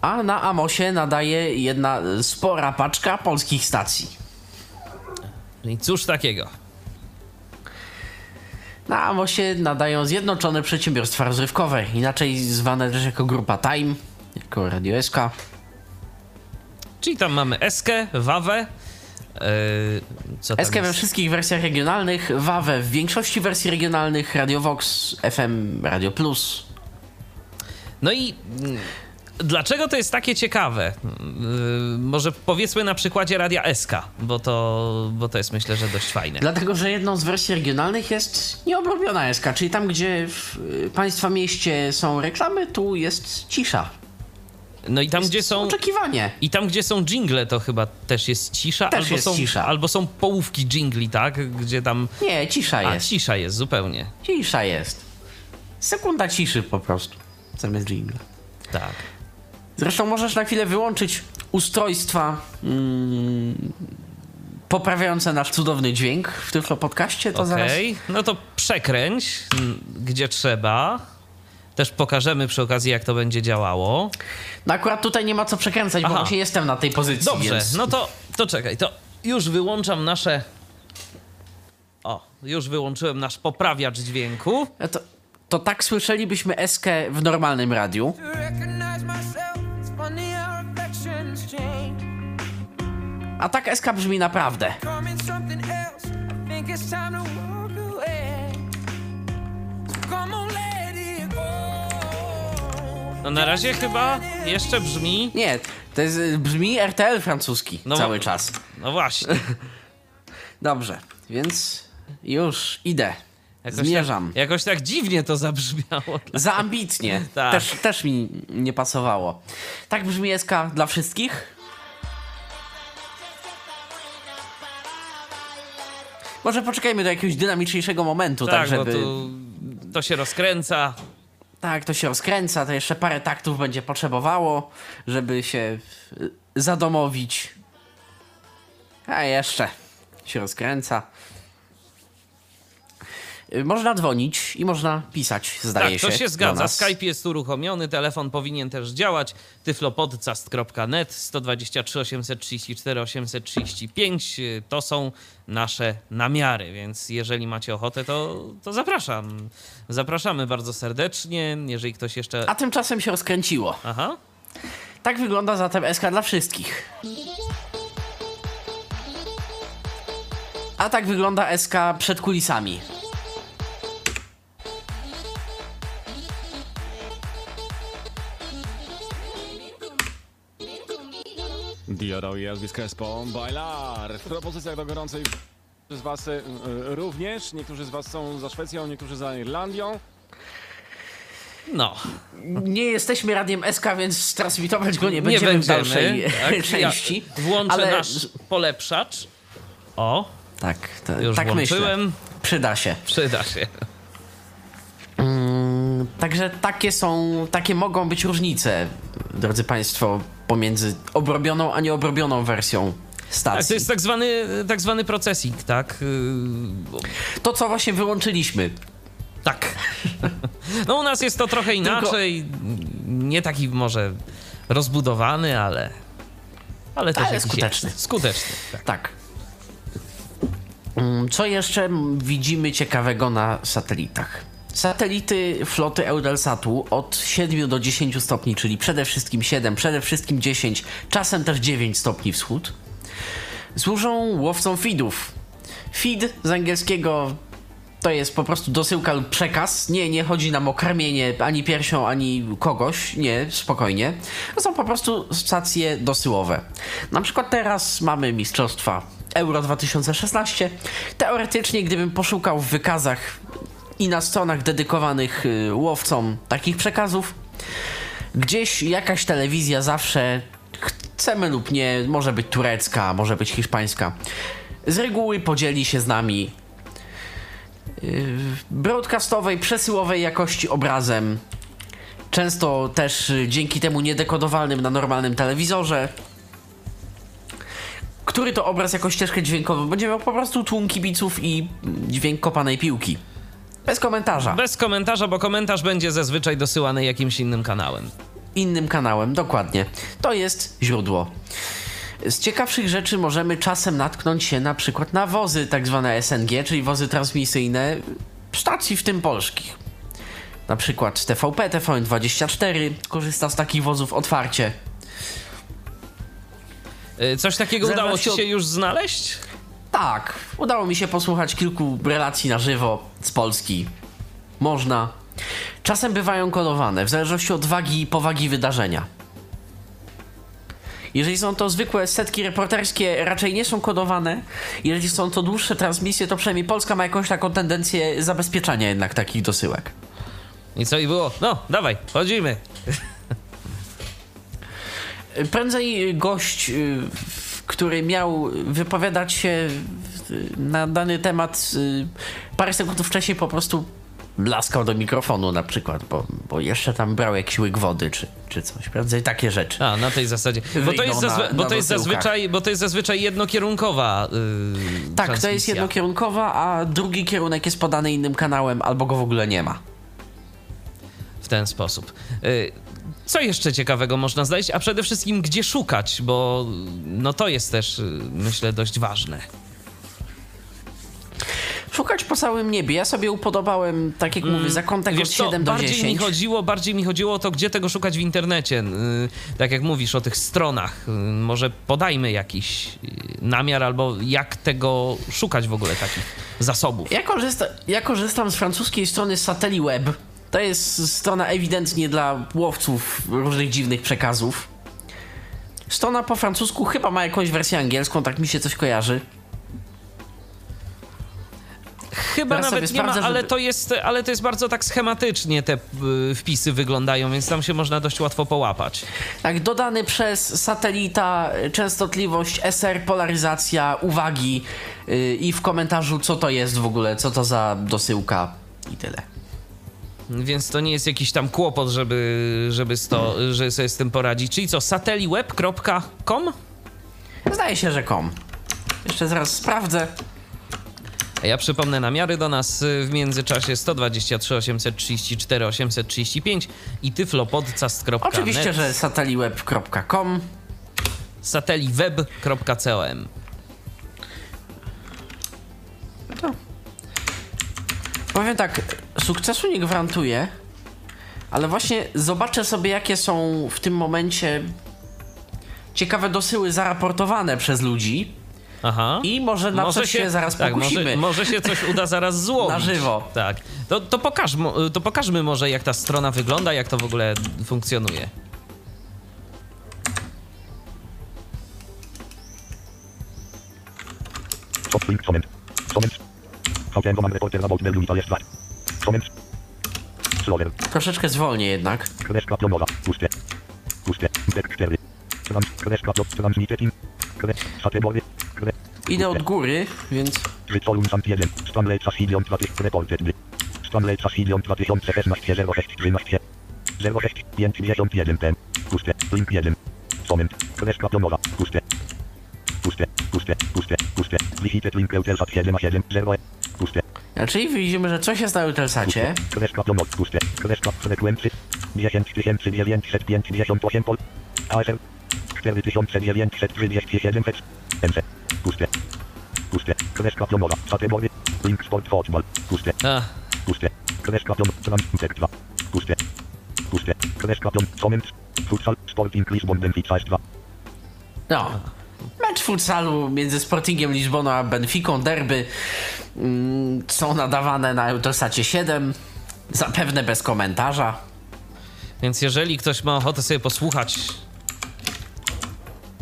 a na Amosie nadaje jedna spora paczka polskich stacji. I cóż takiego? Na Amosie nadają Zjednoczone Przedsiębiorstwa Rozrywkowe, inaczej zwane też jako grupa Time, jako Radio S K. Czyli tam mamy Eskę, Wawę, Co tam S K we wszystkich wersjach regionalnych, Wawę w większości wersji regionalnych, Radio Vox, F M, Radio Plus. No i dlaczego to jest takie ciekawe? Yy, może powiedzmy na przykładzie Radia S K, bo to, bo to jest, myślę, że dość fajne. Dlatego, że jedną z wersji regionalnych jest nieobrobiona S K, czyli tam, gdzie w państwa mieście są reklamy, tu jest cisza. No i tam, jest gdzie są oczekiwanie. I tam, gdzie są dżingle, to chyba też jest cisza. Też albo jest są, cisza. Albo są połówki dżingli, tak? Gdzie tam... Nie, cisza A, jest. A, cisza jest, zupełnie. Cisza jest. Sekunda ciszy po prostu, zamiast dżingla. Tak. Zresztą możesz na chwilę wyłączyć ustrojstwa mm, poprawiające nasz cudowny dźwięk w Tyflo Podcaście. To okay. Zaraz... Okej, no to przekręć, m, gdzie trzeba. Też pokażemy przy okazji, jak to będzie działało. No akurat tutaj nie ma co przekręcać, Aha. bo właśnie jestem na tej pozycji. Dobrze, więc... no to, to czekaj, to już wyłączam nasze... O, już wyłączyłem nasz poprawiacz dźwięku. To, to tak słyszelibyśmy eskę w normalnym radiu. A tak eska brzmi naprawdę. No na razie chyba jeszcze brzmi... Nie, to jest, brzmi R T L francuski no, cały czas. No właśnie. Dobrze, więc już idę. Jakoś Zmierzam. Tak, jakoś tak dziwnie to zabrzmiało. Za ambitnie. Tak. Też, też mi nie pasowało. Tak brzmi S K dla wszystkich. Może poczekajmy do jakiegoś dynamiczniejszego momentu, tak, tak żeby... Bo tu to się rozkręca... Tak, to się rozkręca, to jeszcze parę taktów będzie potrzebowało, żeby się zadomowić. A jeszcze się rozkręca. Można dzwonić i można pisać, zdaje tak, się. Tak, to się zgadza. Skype jest uruchomiony, telefon powinien też działać. tyflopodcast kropka net jeden dwa trzy, osiem trzy cztery, osiem trzy pięć to są nasze namiary, więc jeżeli macie ochotę, to, to zapraszam. Zapraszamy bardzo serdecznie, jeżeli ktoś jeszcze... A tymczasem się rozkręciło. Aha. Tak wygląda zatem S K dla wszystkich. A tak wygląda S K przed kulisami. Diodał i Elvis Crespo, bailar. W propozycjach do gorącej z was y, również. Niektórzy z was są za Szwecją, niektórzy za Irlandią. No. Nie jesteśmy radiem S K, więc transmitować go nie będziemy, nie będziemy w dalszej tak. części. Ja włączę ale... nasz polepszacz. O, tak, to, już tak włączyłem. Myślę. Przyda się. Przyda się. Mm, także takie są, takie mogą być różnice, drodzy państwo, pomiędzy obrobioną a nieobrobioną wersją stacji. Tak, to jest tak zwany, tak zwany procesing, tak? Yy... To, co właśnie wyłączyliśmy. Tak. No u nas jest to trochę inaczej. Tylko... Nie taki może rozbudowany, ale... Ale też ale jest skuteczny. Jest. Skuteczny, tak. tak. Co jeszcze widzimy ciekawego na satelitach? Satelity floty Eutelsatu od siedmiu do dziesięciu stopni, czyli przede wszystkim siedem, przede wszystkim dziesięć, czasem też dziewięć stopni wschód, służą łowcom feedów. Feed z angielskiego to jest po prostu dosyłka lub przekaz. Nie, nie chodzi nam o karmienie ani piersią, ani kogoś. Nie, spokojnie. To są po prostu stacje dosyłowe. Na przykład teraz mamy mistrzostwa Euro dwa tysiące szesnaście. Teoretycznie, gdybym poszukał w wykazach i na stronach dedykowanych łowcom takich przekazów, gdzieś jakaś telewizja zawsze, chcemy lub nie, może być turecka, może być hiszpańska, z reguły podzieli się z nami broadcastowej, przesyłowej jakości obrazem, często też dzięki temu niedekodowalnym na normalnym telewizorze, który to obraz jako ścieżkę dźwiękową będzie miał po prostu tłum kibiców i dźwięk kopanej piłki. Bez komentarza. Bez komentarza, bo komentarz będzie zazwyczaj dosyłany jakimś innym kanałem. Innym kanałem, dokładnie. To jest źródło. Z ciekawszych rzeczy możemy czasem natknąć się na przykład na wozy tak zwane S N G, czyli wozy transmisyjne stacji, w tym polskich. Na przykład T V P, T V N dwadzieścia cztery korzysta z takich wozów otwarcie. Coś takiego Zerwa udało ci się już znaleźć? Tak, udało mi się posłuchać kilku relacji na żywo z Polski. Można. Czasem bywają kolowane, w zależności od wagi i powagi wydarzenia. Jeżeli są to zwykłe setki reporterskie, raczej nie są kodowane. Jeżeli są to dłuższe transmisje, to przynajmniej Polska ma jakąś taką tendencję zabezpieczania jednak takich dosyłek. I co i było? No, dawaj, chodzimy. Prędzej gość, który miał wypowiadać się na dany temat parę sekund wcześniej, po prostu blaskał do mikrofonu na przykład, bo, bo jeszcze tam brał jakiś łyk wody czy, czy coś, prędzej takie rzeczy. A, na tej zasadzie. Bo to jest, zazwy- na, bo to jest zazwyczaj, bo to jest zazwyczaj jednokierunkowa yy, Tak, transmisja. To jest jednokierunkowa, a drugi kierunek jest podany innym kanałem albo go w ogóle nie ma. W ten sposób. Yy, co jeszcze ciekawego można znaleźć, a przede wszystkim gdzie szukać, bo no to jest też, myślę, dość ważne. Szukać po całym niebie. Ja sobie upodobałem, tak jak mm, mówię, zakątek od siedem do bardziej dziesięć. Mi chodziło, bardziej mi chodziło o to, gdzie tego szukać w internecie. Yy, tak jak mówisz, o tych stronach. Yy, może podajmy jakiś namiar albo jak tego szukać w ogóle, takich zasobów. Ja, korzysta, ja korzystam z francuskiej strony SatelliWeb. To jest strona ewidentnie dla łowców różnych dziwnych przekazów. Strona po francusku chyba ma jakąś wersję angielską, tak mi się coś kojarzy. Chyba teraz nawet nie sprawdzę, ma, ale, żeby... to jest, ale to jest bardzo tak schematycznie te y, wpisy wyglądają, więc tam się można dość łatwo połapać. Tak, dodany przez satelita, częstotliwość, S R, polaryzacja, uwagi y, i w komentarzu co to jest w ogóle, co to za dosyłka i tyle. Więc to nie jest jakiś tam kłopot, żeby, żeby, sto, hmm. żeby sobie z tym poradzić. Czyli co, satelliweb kropka com? Zdaje się, że com. Jeszcze zaraz sprawdzę. Ja przypomnę namiary do nas w międzyczasie sto dwadzieścia trzy osiemset trzydzieści cztery osiemset trzydzieści pięć i tyflopodcast kropka net. Oczywiście, że satelliweb kropka com, satelliweb kropka com. No. Powiem tak, sukcesu nie gwarantuję, ale właśnie zobaczę sobie, jakie są w tym momencie ciekawe dosyły zaraportowane przez ludzi. Aha. I może na może coś się, się zaraz tak, pokusimy. Może, może się coś uda zaraz złowić. Na żywo. Tak. To, to, pokaż, to pokażmy może, jak ta strona wygląda, jak to w ogóle funkcjonuje. Troszeczkę zwolnię jednak. Idę od góry, więc... A czyli widzimy, że coś jest na Eutelsacie. Puste. Puste. Kreska pionowa. Kategorie. Link sport football. Puste. Puste. Kreska pion. Transfer dwa. Puste. Puste. Kreska pion. Comment. Futsal. Sporting Lizbon. Benfica S dwa. No. Mecz futsalu między Sportingiem Lizboną a Benficą. Derby mm, są nadawane na Eutelsacie siedem. Zapewne bez komentarza. Więc jeżeli ktoś ma ochotę sobie posłuchać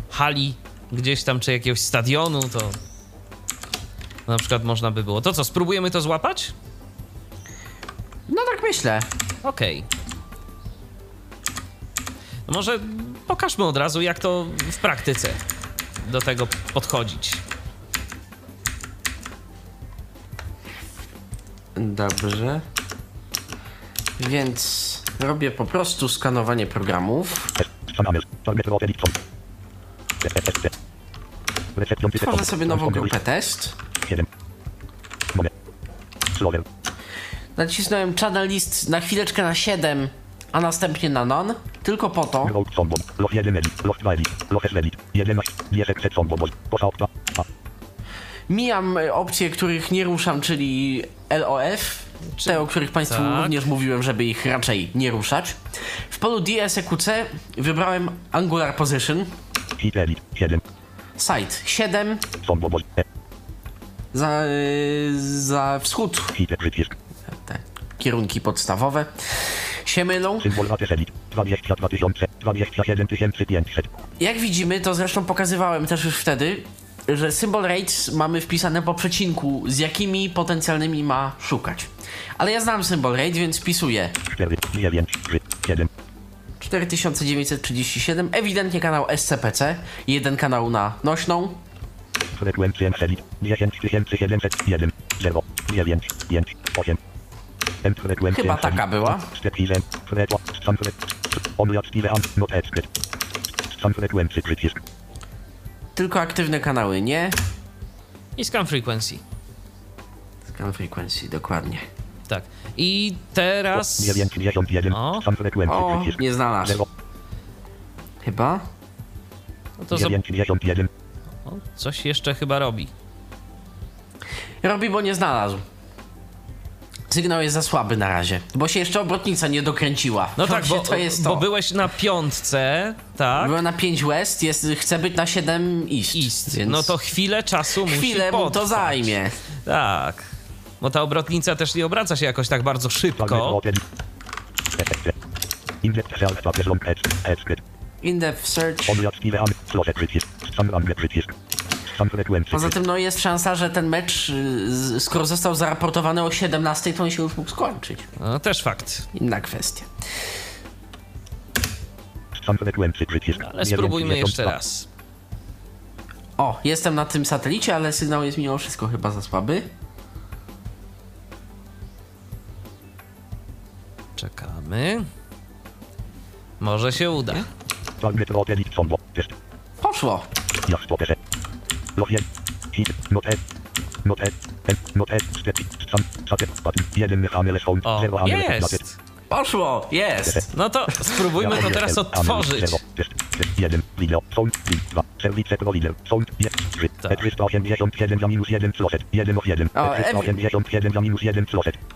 hali gdzieś tam, czy jakiegoś stadionu, to na przykład można by było. To co, spróbujemy to złapać? No tak myślę. Okej. Okay. No może pokażmy od razu, jak to w praktyce do tego podchodzić. Dobrze. Więc robię po prostu skanowanie programów. Tworzę sobie nową grupę test. Nacisnąłem channel list na chwileczkę na siedem, a następnie na non, tylko po to, mijam opcje, których nie ruszam, czyli L O F, te, o których Państwu tak. również mówiłem, żeby ich raczej nie ruszać. W polu D S Q C wybrałem Angular Position. Site siedem. Za, za wschód. Te kierunki podstawowe się mylą. Jak widzimy, to zresztą pokazywałem też już wtedy, że symbol rates mamy wpisane po przecinku, z jakimi potencjalnymi ma szukać. Ale ja znam symbol rate, więc wpisuję cztery tysiące dziewięćset trzydzieści siedem, ewidentnie kanał S C P C, jeden kanał na nośną. Chyba taka była. Tylko aktywne kanały, nie? I scan frequency. Scan frequency, dokładnie. Tak. I teraz... O, o nie znalazł. Chyba? No to za... o, coś jeszcze chyba robi. Robi, bo nie znalazł. Sygnał jest za słaby na razie, bo się jeszcze obrotnica nie dokręciła. No tak, bo, to jest to. Bo byłeś na piątce, tak? Byłem na pięć West, jest, chcę być na siedem East. East. Więc... No to chwilę czasu musi Chwilę mu to zajmie. Tak, bo ta obrotnica też nie obraca się jakoś tak bardzo szybko. In-depth search. Poza tym no jest szansa, że ten mecz, skoro został zaraportowany o siedemnastej, to on się już mógł skończyć. No też fakt. Inna kwestia. Ale spróbujmy jeszcze raz. O, jestem na tym satelicie, ale sygnał jest mimo wszystko chyba za słaby. Czekamy. Może się uda. Poszło. O, jest! Poszło! Jest! No to spróbujmy to teraz odtworzyć. Tak.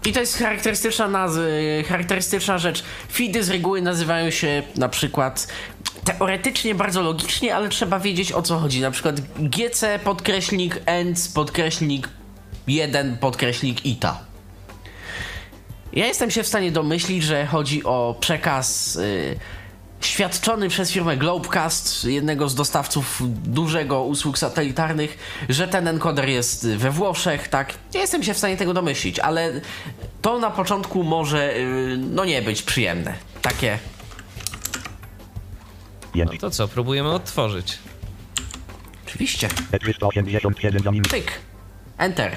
I to jest charakterystyczna, naz- charakterystyczna rzecz. Feedy z reguły nazywają się na przykład... teoretycznie bardzo logicznie, ale trzeba wiedzieć, o co chodzi. Na przykład G C podkreśnik N C podkreśnik jeden podkreśnik I T A. Ja jestem się w stanie domyślić, że chodzi o przekaz y, świadczony przez firmę Globecast, jednego z dostawców dużego usług satelitarnych, że ten encoder jest we Włoszech, tak? Ja jestem się w stanie tego domyślić, ale to na początku może y, no nie być przyjemne. Takie... No to co, próbujemy odtworzyć. Oczywiście. Tyk. Enter.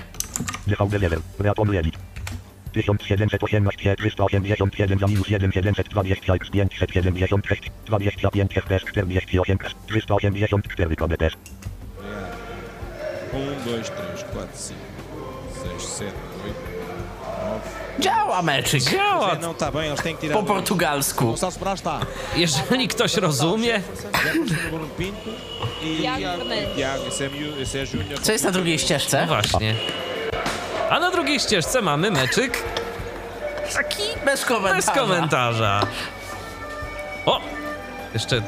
Działa meczyk, działa po portugalsku. Jeżeli ktoś rozumie. Co jest na drugiej ścieżce? No właśnie. A na drugiej ścieżce mamy meczyk. Taki bez komentarza. Bez komentarza. O! Jeszcze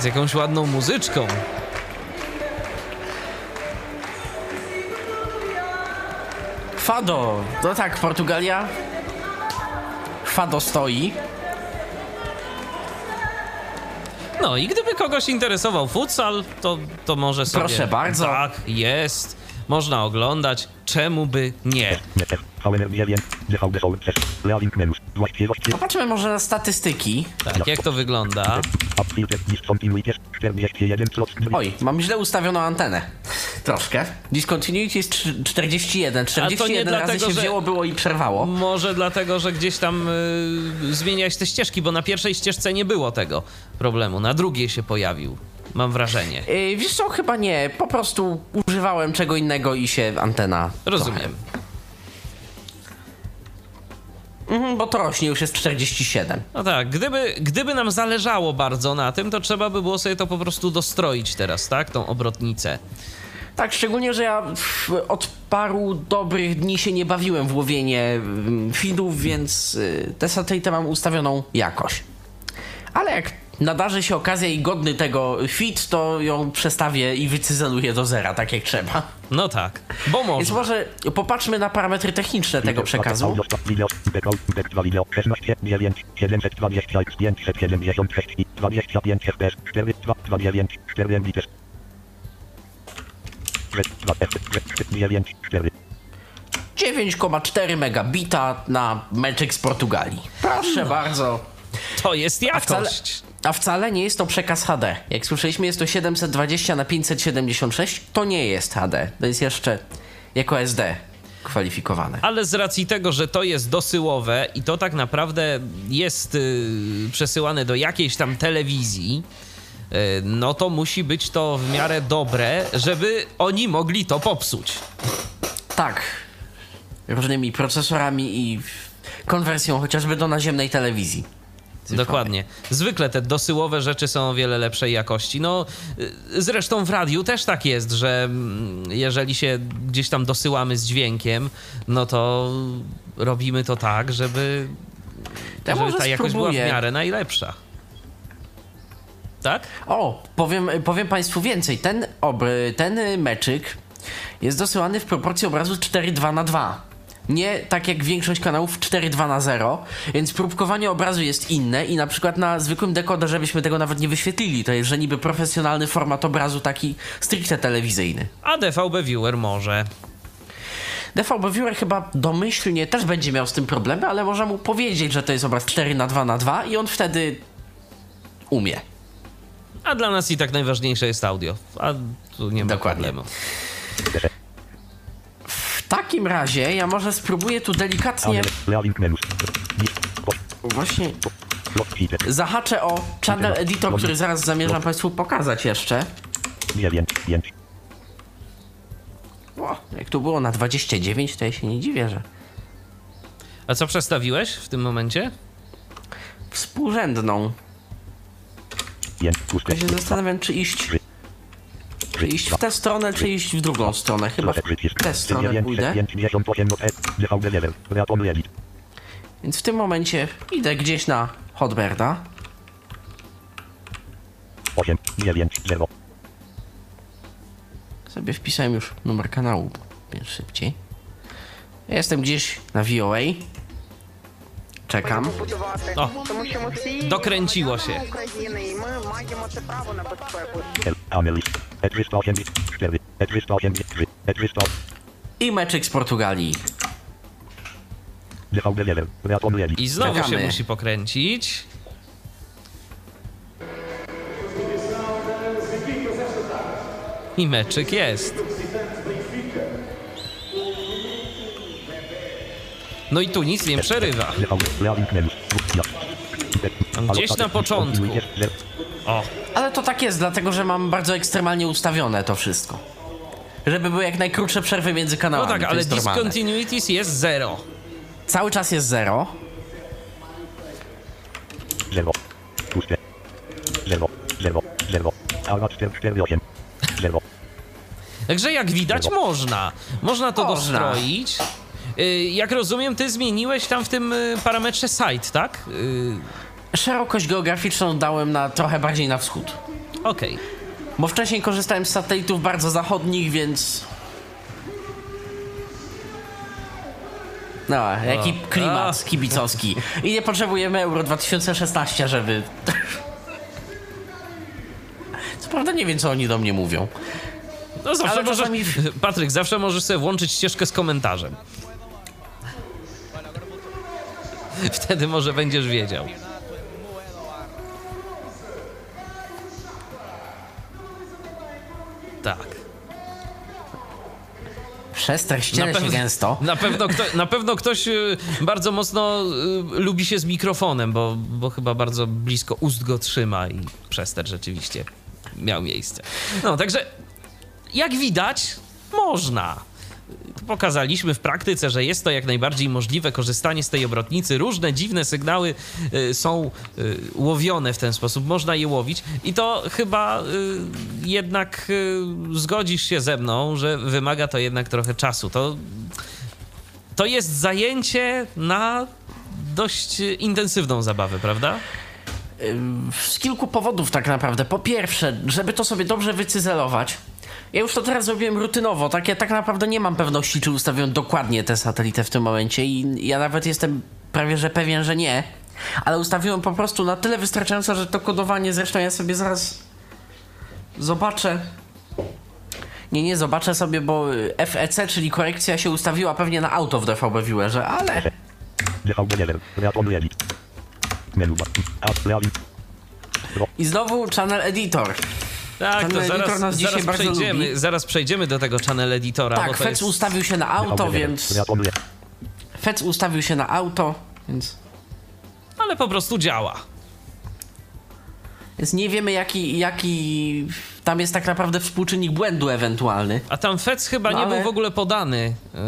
z jakąś ładną muzyczką. Fado, no tak, Portugalia. Fado stoi. No i gdyby kogoś interesował futsal, to, to może sobie... Proszę bardzo. Tak, jest, można oglądać, czemu by nie. Popatrzmy może na statystyki. Tak, jak to wygląda. Oj, mam źle ustawioną antenę. Troszkę. Discontinuity jest czterdzieści jeden. czterdzieści jeden razy dlatego, się wzięło, było i przerwało. Może dlatego, że gdzieś tam y, zmieniałeś te ścieżki, bo na pierwszej ścieżce nie było tego problemu. Na drugiej się pojawił, mam wrażenie. Yy, wiesz co, chyba nie. Po prostu używałem czego innego i się antena... Rozumiem. Mhm, bo to rośnie, już jest czterdzieści siedem. No tak, gdyby, gdyby nam zależało bardzo na tym, to trzeba by było sobie to po prostu dostroić teraz, tak? Tą obrotnicę. Tak, szczególnie, że ja od paru dobrych dni się nie bawiłem w łowienie feedów, więc tę satelitę mam ustawioną jakoś. Ale jak nadarzy się okazja i godny tego fit, to ją przestawię i wycyzeluję do zera, tak jak trzeba. No tak, bo może. Więc może popatrzmy na parametry techniczne tego przekazu. dziewięć przecinek cztery megabita na meczek z Portugalii. Proszę no. bardzo. To jest jakość. A wcale, a wcale nie jest to przekaz H D. Jak słyszeliśmy, jest to siedemset dwadzieścia na pięćset siedemdziesiąt sześć. To nie jest H D. To jest jeszcze jako S D kwalifikowane. Ale z racji tego, że to jest dosyłowe i to tak naprawdę jest yy, przesyłane do jakiejś tam telewizji, yy, no to musi być to w miarę dobre, żeby oni mogli to popsuć. Tak. Różnymi procesorami i konwersją chociażby do naziemnej telewizji. Cyfrowej. Dokładnie. Zwykle te dosyłowe rzeczy są o wiele lepszej jakości. No, zresztą w radiu też tak jest, że jeżeli się gdzieś tam dosyłamy z dźwiękiem, no to robimy to tak, żeby, ja żeby ta jakość spróbuję. była w miarę najlepsza. Tak? O, powiem, powiem Państwu więcej. Ten, obry, ten meczyk jest dosyłany w proporcji obrazu cztery dwa na dwa. Nie tak jak większość kanałów cztery dwa na zero, więc próbkowanie obrazu jest inne i na przykład na zwykłym dekoderze byśmy tego nawet nie wyświetlili. To jest, że niby profesjonalny format obrazu taki stricte telewizyjny. A D V B Viewer może. D V B Viewer chyba domyślnie też będzie miał z tym problemy, ale można mu powiedzieć, że to jest obraz cztery na dwa na dwa i on wtedy umie. A dla nas i tak najważniejsze jest audio, a tu nie ma Dokładnie. problemu. W takim razie ja może spróbuję tu delikatnie właśnie zahaczę o Channel Editor, który zaraz zamierzam Państwu pokazać jeszcze. O, jak tu było na dwadzieścia dziewięć, to ja się nie dziwię, że... A co przestawiłeś w tym momencie? Współrzędną. Ja się zastanawiam, czy iść... Czy iść w tę stronę, czy iść w drugą stronę? Chyba w tę stronę pójdę. Więc w tym momencie idę gdzieś na Hot Birda. Sobie wpisałem już numer kanału, więc szybciej. Ja jestem gdzieś na V O A. Czekam. O, dokręciło się. I meczyk z Portugalii. I znowu Czekamy. się musi pokręcić. I meczyk jest. No i tu nic nie przerywa. Gdzieś na początku. O. Ale to tak jest, dlatego że mam bardzo ekstremalnie ustawione to wszystko. Żeby były jak najkrótsze przerwy między kanałami. No tak, ale discontinuities jest zero. Cały czas jest zero. Zero. Zero. Zero. Zero. Zero. Także jak widać można. Można to można. dostroić. Jak rozumiem, ty zmieniłeś tam w tym parametrze site, tak? Szerokość geograficzną dałem na trochę bardziej na wschód. Okej. Okay. Bo wcześniej korzystałem z satelitów bardzo zachodnich, więc... No, o, jaki klimat o. kibicowski. I nie potrzebujemy Euro dwa tysiące szesnaście, żeby... Co prawda nie wiem, co oni do mnie mówią. No zawsze Ale możesz... czasami... Patryk, zawsze możesz sobie włączyć ścieżkę z komentarzem. Wtedy może będziesz wiedział. Tak. Przester ściele na się gęsto. Na pewno, kto, na pewno ktoś bardzo mocno y, lubi się z mikrofonem, bo, bo chyba bardzo blisko ust go trzyma i przester rzeczywiście miał miejsce. No, także jak widać, można. Pokazaliśmy w praktyce, że jest to jak najbardziej możliwe korzystanie z tej obrotnicy. Różne dziwne sygnały y, są y, łowione w ten sposób, można je łowić i to chyba y, jednak y, zgodzisz się ze mną, że wymaga to jednak trochę czasu. To, to jest zajęcie na dość intensywną zabawę, prawda? z kilku powodów tak naprawdę. Po pierwsze, żeby to sobie dobrze wycyzelować. Ja już to teraz zrobiłem rutynowo, tak? Ja tak naprawdę nie mam pewności, czy ustawiłem dokładnie tę satelitę w tym momencie i ja nawet jestem prawie że pewien, że nie, ale ustawiłem po prostu na tyle wystarczająco, że to kodowanie, zresztą ja sobie zaraz zobaczę. Nie, nie zobaczę sobie, bo F E C, czyli korekcja się ustawiła pewnie na auto w D V B Viewerze, ale... I znowu Channel Editor. Tak, Channel to zaraz, nas dzisiaj zaraz, bardzo przejdziemy, lubi. zaraz przejdziemy do tego Channel Editora. Tak, F E C jest... ustawił się na auto, więc... F E C ustawił się na auto, więc... Ale po prostu działa. Więc nie wiemy, jaki, jaki tam jest tak naprawdę współczynnik błędu ewentualny. A tam F E C chyba no, nie ale... był w ogóle podany. Yy...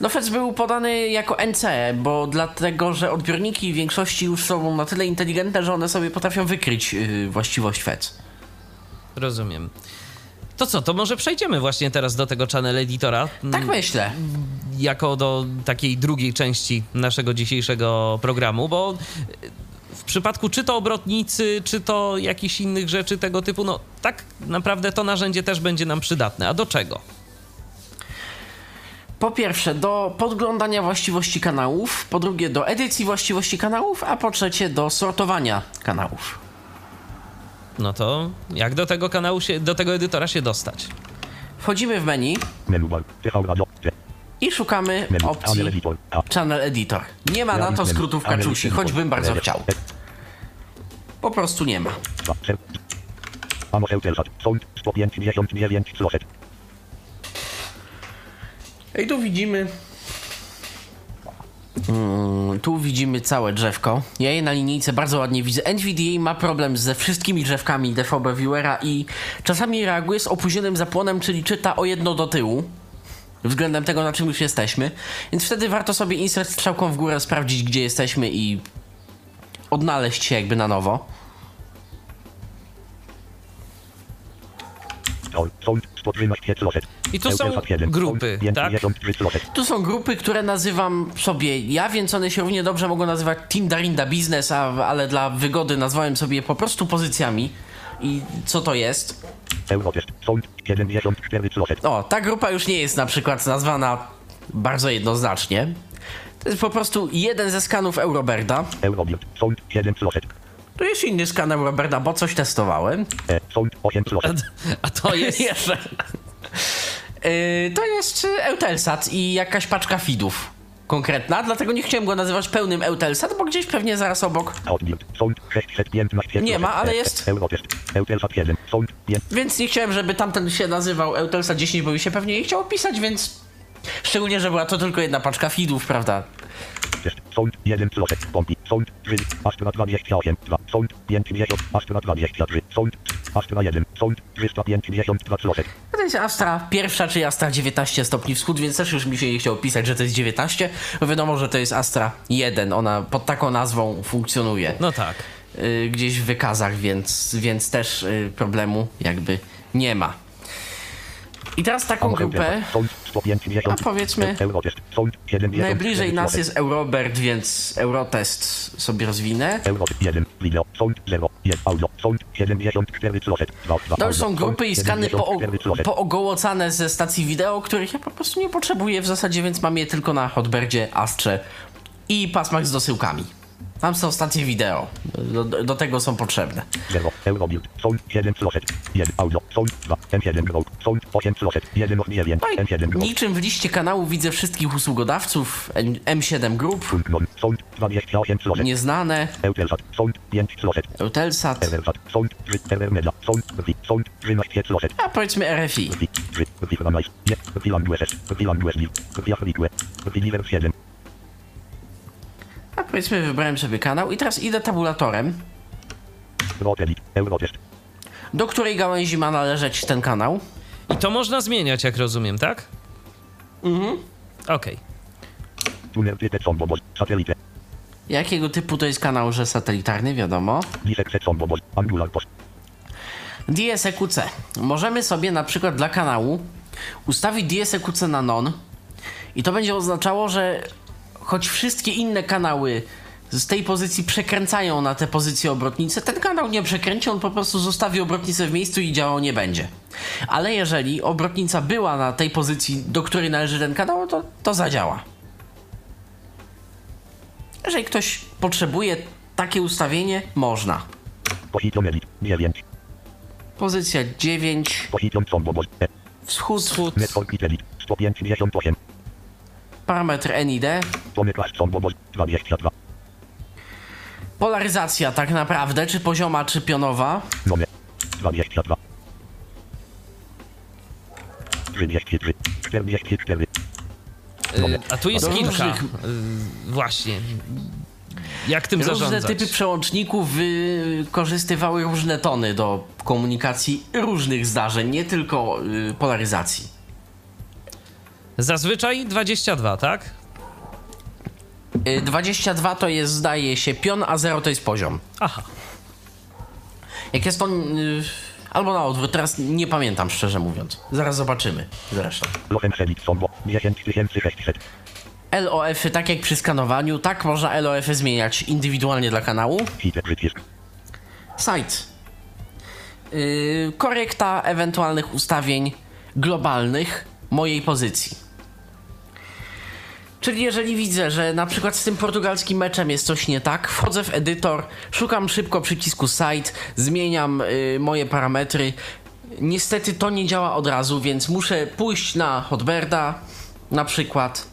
No F E C był podany jako N C, bo dlatego, że odbiorniki w większości już są na tyle inteligentne, że one sobie potrafią wykryć yy, właściwość F E C. Rozumiem. To co, to może przejdziemy właśnie teraz do tego Channel Editora. Tak myślę. Jako do takiej drugiej części naszego dzisiejszego programu, bo... w przypadku czy to obrotnicy, czy to jakichś innych rzeczy tego typu, no tak naprawdę to narzędzie też będzie nam przydatne. A do czego? Po pierwsze do podglądania właściwości kanałów, po drugie do edycji właściwości kanałów, a po trzecie do sortowania kanałów. No to jak do tego kanału, się, do tego edytora się dostać? Wchodzimy w menu i szukamy opcji Channel Editor. Nie ma na to skrótów Kaczusi, choćbym bardzo chciał. Po prostu nie ma. I tu widzimy... Hmm, tu widzimy całe drzewko. Ja je na linijce bardzo ładnie widzę. N V D A ma problem ze wszystkimi drzewkami D V B Viewera i czasami reaguje z opóźnionym zapłonem, czyli czyta o jedno do tyłu. Względem tego, na czym już jesteśmy. Więc wtedy warto sobie insert strzałką w górę sprawdzić, gdzie jesteśmy i odnaleźć się jakby na nowo. I tu są grupy, tak? Tu są grupy, które nazywam sobie ja, więc one się równie dobrze mogą nazywać Team Darinda Business, a, ale dla wygody nazwałem sobie je po prostu pozycjami. I co to jest? O, ta grupa już nie jest na przykład nazwana bardzo jednoznacznie. To jest po prostu jeden ze skanów Eurobirda. To jest inny skan Eurobirda, bo coś testowałem. A, a to jest... jeszcze. To jest Eutelsat i jakaś paczka feedów konkretna, dlatego nie chciałem go nazywać pełnym Eutelsat, bo gdzieś pewnie zaraz obok nie ma, ale jest. Więc nie chciałem, żeby tamten się nazywał Eutelsat dziesięć, bo mi się pewnie nie chciał pisać, więc szczególnie, że była to tylko jedna paczka feedów, prawda? To jest Astra pierwsza, czyli Astra dziewiętnaście stopni wschód, więc też już mi się nie chciało pisać, że to jest dziewiętnaście, bo wiadomo, że to jest Astra jeden, ona pod taką nazwą funkcjonuje. No tak. Y, gdzieś w wykazach, więc, więc też y, problemu jakby nie ma. I teraz taką grupę, a powiedzmy, najbliżej nas jest Eurobird, więc Eurotest sobie rozwinę. To już są grupy i skany poog- poogołocane ze stacji wideo, których ja po prostu nie potrzebuję w zasadzie, więc mam je tylko na Hot Birdzie, Astrze i pasmach z dosyłkami. Tam są stacje wideo. Do, do tego są potrzebne. No niczym w liście kanału widzę wszystkich usługodawców M siedem Group, nieznane, Eutelsat, a powiedzmy R F I. A powiedzmy, wybrałem sobie kanał i teraz idę tabulatorem, do której gałęzi ma należeć ten kanał. I to można zmieniać, jak rozumiem, tak? Mhm. Okej. Okay. Jakiego typu to jest kanał, że satelitarny, wiadomo. D S Q C. Możemy sobie na przykład dla kanału ustawić D S Q C na non i to będzie oznaczało, że choć wszystkie inne kanały z tej pozycji przekręcają na tę pozycję obrotnicę. Ten kanał nie przekręci, on po prostu zostawi obrotnicę w miejscu i działał nie będzie. Ale jeżeli obrotnica była na tej pozycji, do której należy ten kanał, to, to zadziała. Jeżeli ktoś potrzebuje takie ustawienie, można. Pozycja dziewięć. Wschód. Wschód. Parametr N I D. Polaryzacja tak naprawdę, czy pozioma, czy pionowa. Yy, a tu jest kilka. Różnych... Yy, właśnie. Jak tym różne zarządzać? Różne typy przełączników wykorzystywały różne tony do komunikacji różnych zdarzeń, nie tylko yy, polaryzacji. Zazwyczaj dwadzieścia dwa, tak? Yy, dwadzieścia dwa to jest, zdaje się, pion, a zero to jest poziom. Aha. Jak jest on... Yy, albo na odwrót, teraz nie pamiętam, szczerze mówiąc. Zaraz zobaczymy zresztą. L O F-y, tak jak przy skanowaniu, tak można L O F-y zmieniać indywidualnie dla kanału. Site. Yy, korekta ewentualnych ustawień globalnych mojej pozycji. Czyli jeżeli widzę, że na przykład z tym portugalskim meczem jest coś nie tak, wchodzę w edytor, szukam szybko przycisku Site, zmieniam yy, moje parametry. Niestety to nie działa od razu, więc muszę pójść na Hot Birda, na przykład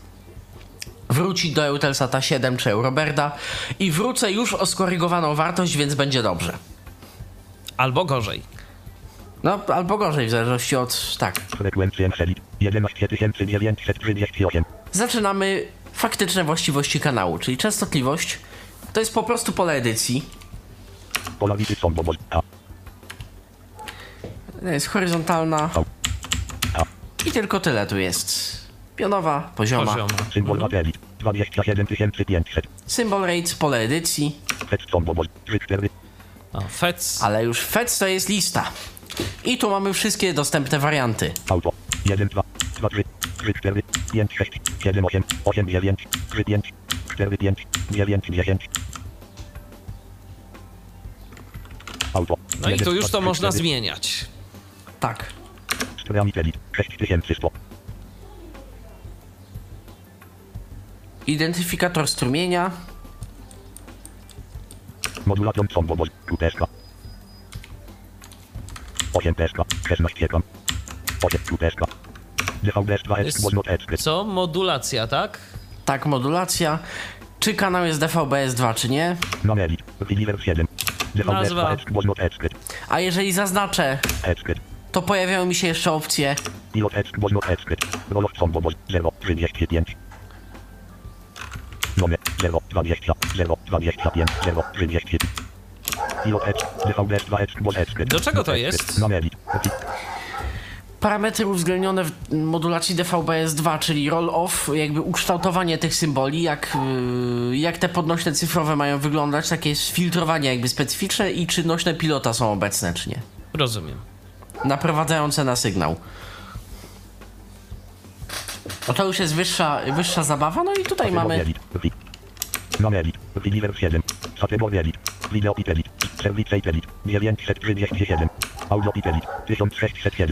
wrócić do Eutelsata siedem czy Eurobirda i wrócę już o skorygowaną wartość, więc będzie dobrze. Albo gorzej. No, albo gorzej, w zależności od... tak. Zaczynamy faktyczne właściwości kanału, czyli częstotliwość. To jest po prostu pole edycji. To jest horyzontalna. I tylko tyle tu jest. Pionowa, pozioma. Pozioma. Symbol materii dwadzieścia siedem tysięcy pięćset. Symbol rate, pole edycji. O, F E C. Ale już F E C to jest lista. I tu mamy wszystkie dostępne warianty. Auto jeden, dwa, dwa, trzy, cztery, pięć, sześć, siedem, osiem, osiem, dziewięć, trzy, pięć, cztery, pięć, dziewięć, dziesięć. Auto. No i to już to można zmieniać. Tak. Strona materii sześć tysięcy sto. Identyfikator strumienia. Modulator sąbowość, kółeczka. osiem, szesnaście, osiem, kółeczka. D V B S dwa. Co? Modulacja, tak? Tak, modulacja. Czy kanał jest D V B S dwa, czy nie? Nazwa. A jeżeli zaznaczę, to pojawiają mi się jeszcze opcje. Do czego to jest? Parametry uwzględnione w modulacji D V B S dwa, czyli roll-off, jakby ukształtowanie tych symboli, jak, jak te podnośne cyfrowe mają wyglądać, takie filtrowanie jakby specyficzne i czy nośne pilota są obecne, czy nie. Rozumiem. Naprowadzające na sygnał. No to już jest wyższa, wyższa zabawa, no i tutaj mamy...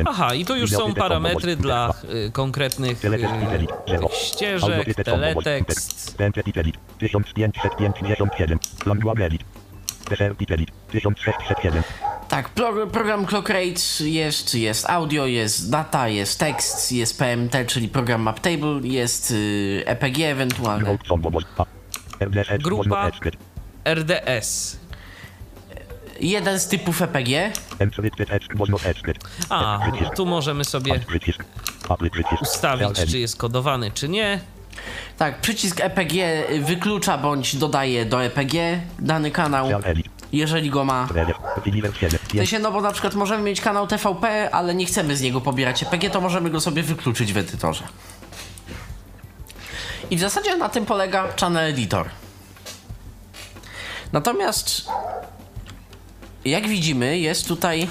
Aha, i to już są parametry dla y, konkretnych y, ścieżek, teletekst. Tak, pro, program ClockRate jest, jest audio, jest data, jest tekst, jest P M T, czyli program MapTable, jest y, E P G ewentualnie. Grupa R D S. Jeden z typów E P G. A, tu możemy sobie ustawić, czy jest kodowany, czy nie. Tak, przycisk E P G wyklucza bądź dodaje do E P G dany kanał, jeżeli go ma. To się, no bo na przykład możemy mieć kanał T V P, ale nie chcemy z niego pobierać E P G, to możemy go sobie wykluczyć w edytorze. I w zasadzie na tym polega Channel Editor. Natomiast jak widzimy, jest tutaj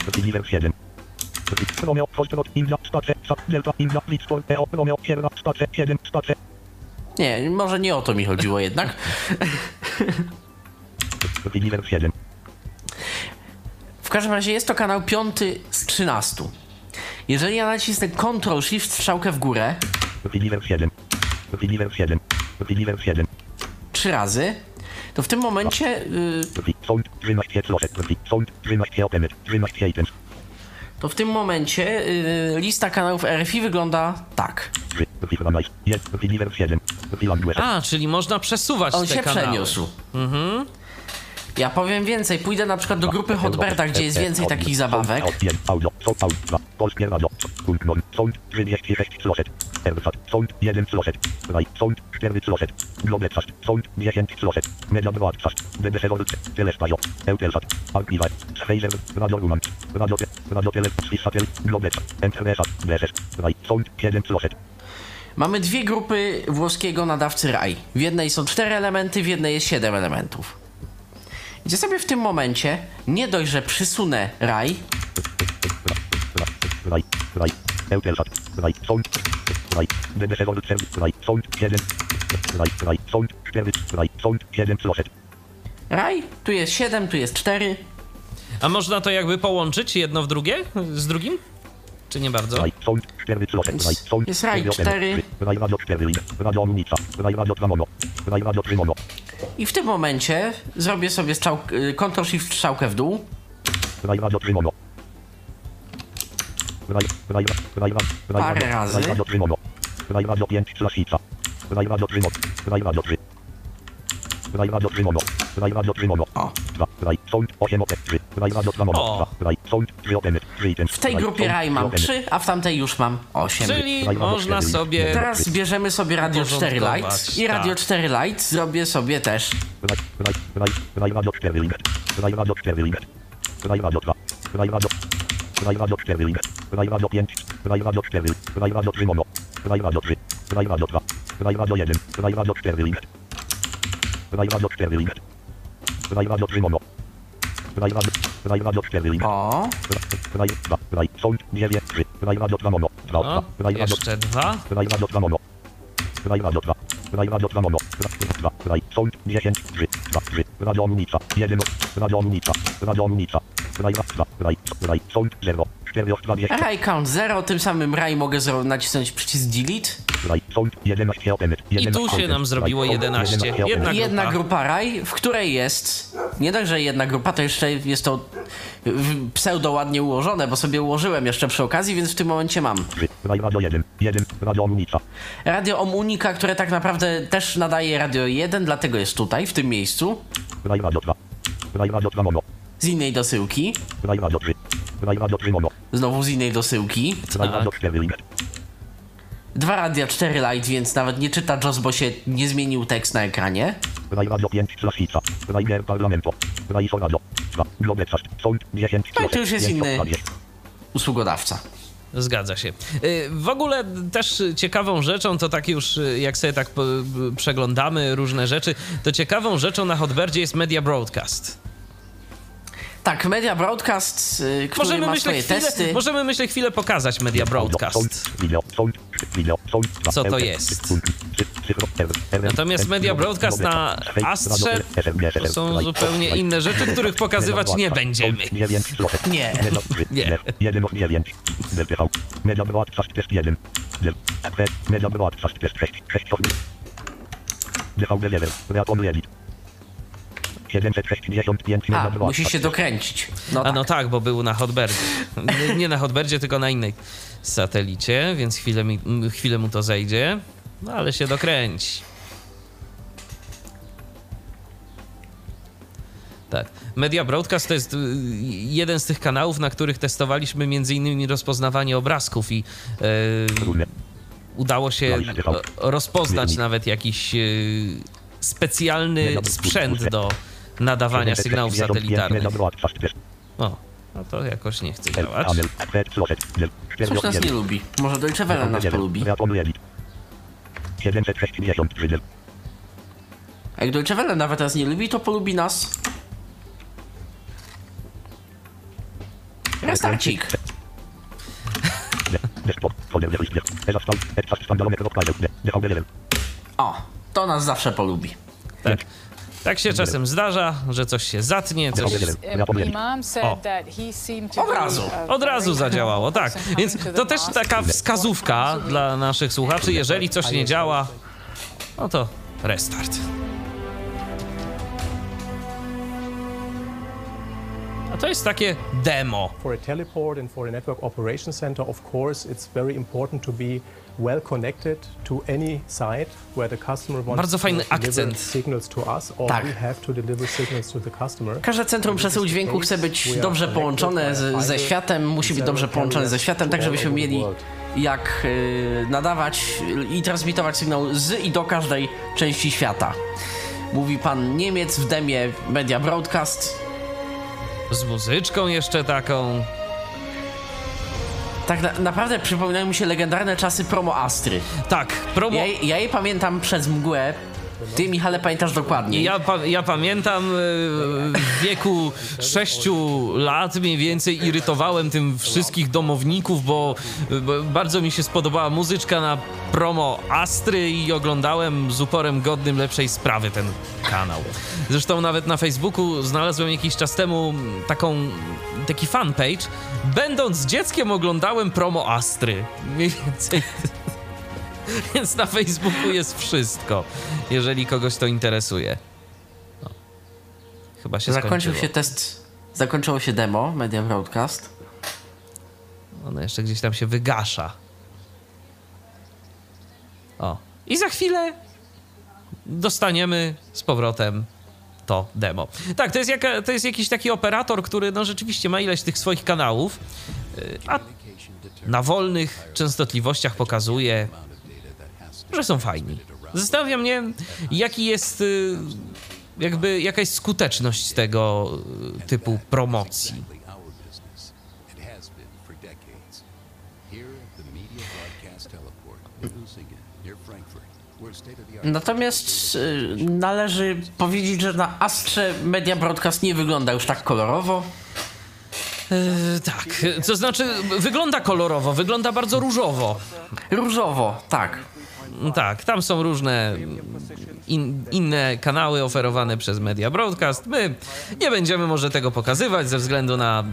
nie, może nie o to mi chodziło jednak. W każdym razie jest to kanał piąty z trzynastu. Jeżeli ja nacisnę Ctrl Shift strzałkę w górę trzy razy, to w tym momencie yy, to w tym momencie yy, lista kanałów R F I wygląda tak. A, czyli można przesuwać on te kanały. On się przeniósł. Mhm. Ja powiem więcej, pójdę na przykład do grupy Hot Birda, gdzie jest więcej takich zabawek. Eutelsat, Sound jeden Closet, RAI, Sound cztery Closet, Globecast, Sound dziesięć Closet, Media Broadcast, D V B Viewer, Telespajo, Eutelsat, Archiwaj, Schweizer, Radio Ruman, Radio, Radio Tele, Swissatel, Globecast, N M E A, D S, RAI, Sound siedem Closet. Mamy dwie grupy włoskiego nadawcy RAI. W jednej są cztery elementy, w jednej jest siedem elementów. Gdzie sobie w tym momencie, nie dość, że przysunę RAI, RAI, RAI, Eutelsat, RAI, Sound, RAI, D B C World, RAI, Sound siedem, RAI, RAI, Sound cztery, RAI, Sound siedem, Closet. RAI, tu jest siedem, tu jest cztery. A można to jakby połączyć jedno w drugie, z drugim? Czy nie bardzo? RAI, Sound cztery, Closet, RAI, Sound jest RAI cztery, RAI Radio cztery, Radio Unica, RAI Radio Tramono, RAI Radio Trymono. I w tym momencie zrobię sobie Ctrl Shift strzałkę w dół. RAI Radio Trymono. Parę razy. O. W tej grupie RAI mam trzy, a w tamtej już mam osiem. Czyli można sobie... Teraz bierzemy sobie Radio cztery Lite i Radio cztery Lite zrobię sobie też. RAI Radio cztery Lite, RAI Radio cztery Lite, RAI Radio dwa, RAI Radio... RAI Radio cztery Lite, RAI Radio pięć, RAI Radio cztery, RAI Radio trzy Mono, RAI Radio trzy, RAI Radio dwa, RAI Radio jeden, RAI Radio cztery Lite, RAI Radio cztery Lite, RAI Radio trzy Mono, RAI Radio, RAI Radio cztery Lite, RAI dwa, RAI Sound dziewięć, trzy, RAI Radio dwa Mono, dwa, RAI Radio jeszcze dwa, RAI Radio dwa Mono, RAI Radio dwa, RAI Radio dwa Mono, dwa, RAI Sound dziesięć, trzy, dwa, trzy, Radio Unica, jeden, Radio Unica, Radio Unica. RAI count zero, tym samym RAI mogę zro- nacisnąć przycisk delete. I tu się nam zrobiło jedenaście. Jedna, jedna grupa, grupa RAI, w której jest, nie tak, że jedna grupa, to jeszcze jest to pseudo ładnie ułożone, bo sobie ułożyłem jeszcze przy okazji, więc w tym momencie mam Radio Omunika, które tak naprawdę też nadaje Radio jeden, dlatego jest tutaj, w tym miejscu. Z innej dosyłki. Znowu z innej dosyłki. Tak. Dwa radia cztery Lite, więc nawet nie czyta Jos, bo się nie zmienił tekst na ekranie. No i to już jest inny usługodawca. Zgadza się. W ogóle też ciekawą rzeczą, to tak już jak sobie tak przeglądamy różne rzeczy, to ciekawą rzeczą na Hotbirdzie jest Media Broadcast. Tak, Media Broadcast, yy, który możemy ma myślę, swoje chwilę, testy. Możemy, myślę, chwilę pokazać Media Broadcast. Co to jest? Natomiast Media Broadcast na Astrze to są zupełnie inne rzeczy, których pokazywać nie będziemy. Nie. Nie. Media Broadcast test jeden. Media Broadcast test sześć. D V B Viewer. A, musi się dokręcić. No A tak. no tak, bo był na Hot Birdzie. Nie na Hot Birdzie, tylko na innej satelicie, więc chwilę, mi, chwilę mu to zejdzie, no ale się dokręci. Tak. Media Broadcast to jest jeden z tych kanałów, na których testowaliśmy m.in. rozpoznawanie obrazków i yy, udało się rozpoznać nawet jakiś yy, specjalny sprzęt do nadawania sygnałów satelitarnych. O, no to jakoś nie chce działać. Coś nas nie lubi. Może Deutsche Welle nas polubi. Jak Deutsche Welle nawet nas nie lubi, to polubi nas. Restarcik. O, to nas zawsze polubi. Tak. Tak się czasem zdarza, że coś się zatnie, coś... Od razu. Od razu zadziałało, tak. Więc to też taka wskazówka dla naszych słuchaczy. Jeżeli coś nie działa, no to restart. A to jest takie demo. For a teleport and for a network operation center, of course, it's very important to be well connected to any site where the customer wants. Bardzo fajny akcent. Signals to us or tak. we have to deliver signals to the customer. Każde centrum przesyłu dźwięku chce być dobrze połączone z, ze światem, musi być dobrze połączone ze światem, tak żebyśmy mieli jak y, nadawać i transmitować sygnał z i do każdej części świata. Mówi pan Niemiec w demie Media Broadcast. Z muzyczką jeszcze taką. Tak na, naprawdę przypominają mi się legendarne czasy promo Astry. Tak, promo... Ja, ja je pamiętam przez mgłę. Ty, Michale, pamiętasz dokładnie. Ja, pa- ja pamiętam, w wieku sześciu lat mniej więcej irytowałem tym wszystkich domowników, bo, bo bardzo mi się spodobała muzyczka na promo Astry i oglądałem z uporem godnym lepszej sprawy ten kanał. Zresztą nawet na Facebooku znalazłem jakiś czas temu taką, taki fanpage. Będąc dzieckiem oglądałem promo Astry. Mniej więcej... Więc na Facebooku jest wszystko, jeżeli kogoś to interesuje. No. Chyba się skończyło. Zakończył się test, zakończyło się demo Media Broadcast. Ono jeszcze gdzieś tam się wygasza. O, i za chwilę dostaniemy z powrotem to demo. Tak, to jest, jaka, to jest jakiś taki operator, który no rzeczywiście ma ileś tych swoich kanałów, a na wolnych częstotliwościach pokazuje... że są fajni. Zastanawia mnie, jaki jest, jakby, jaka jest skuteczność tego typu promocji. Natomiast należy powiedzieć, że na Astrze Media Broadcast nie wygląda już tak kolorowo. Yy, tak, to znaczy wygląda kolorowo, wygląda bardzo różowo. Różowo, tak. Tak, tam są różne in, inne kanały oferowane przez Media Broadcast. My nie będziemy może tego pokazywać ze względu na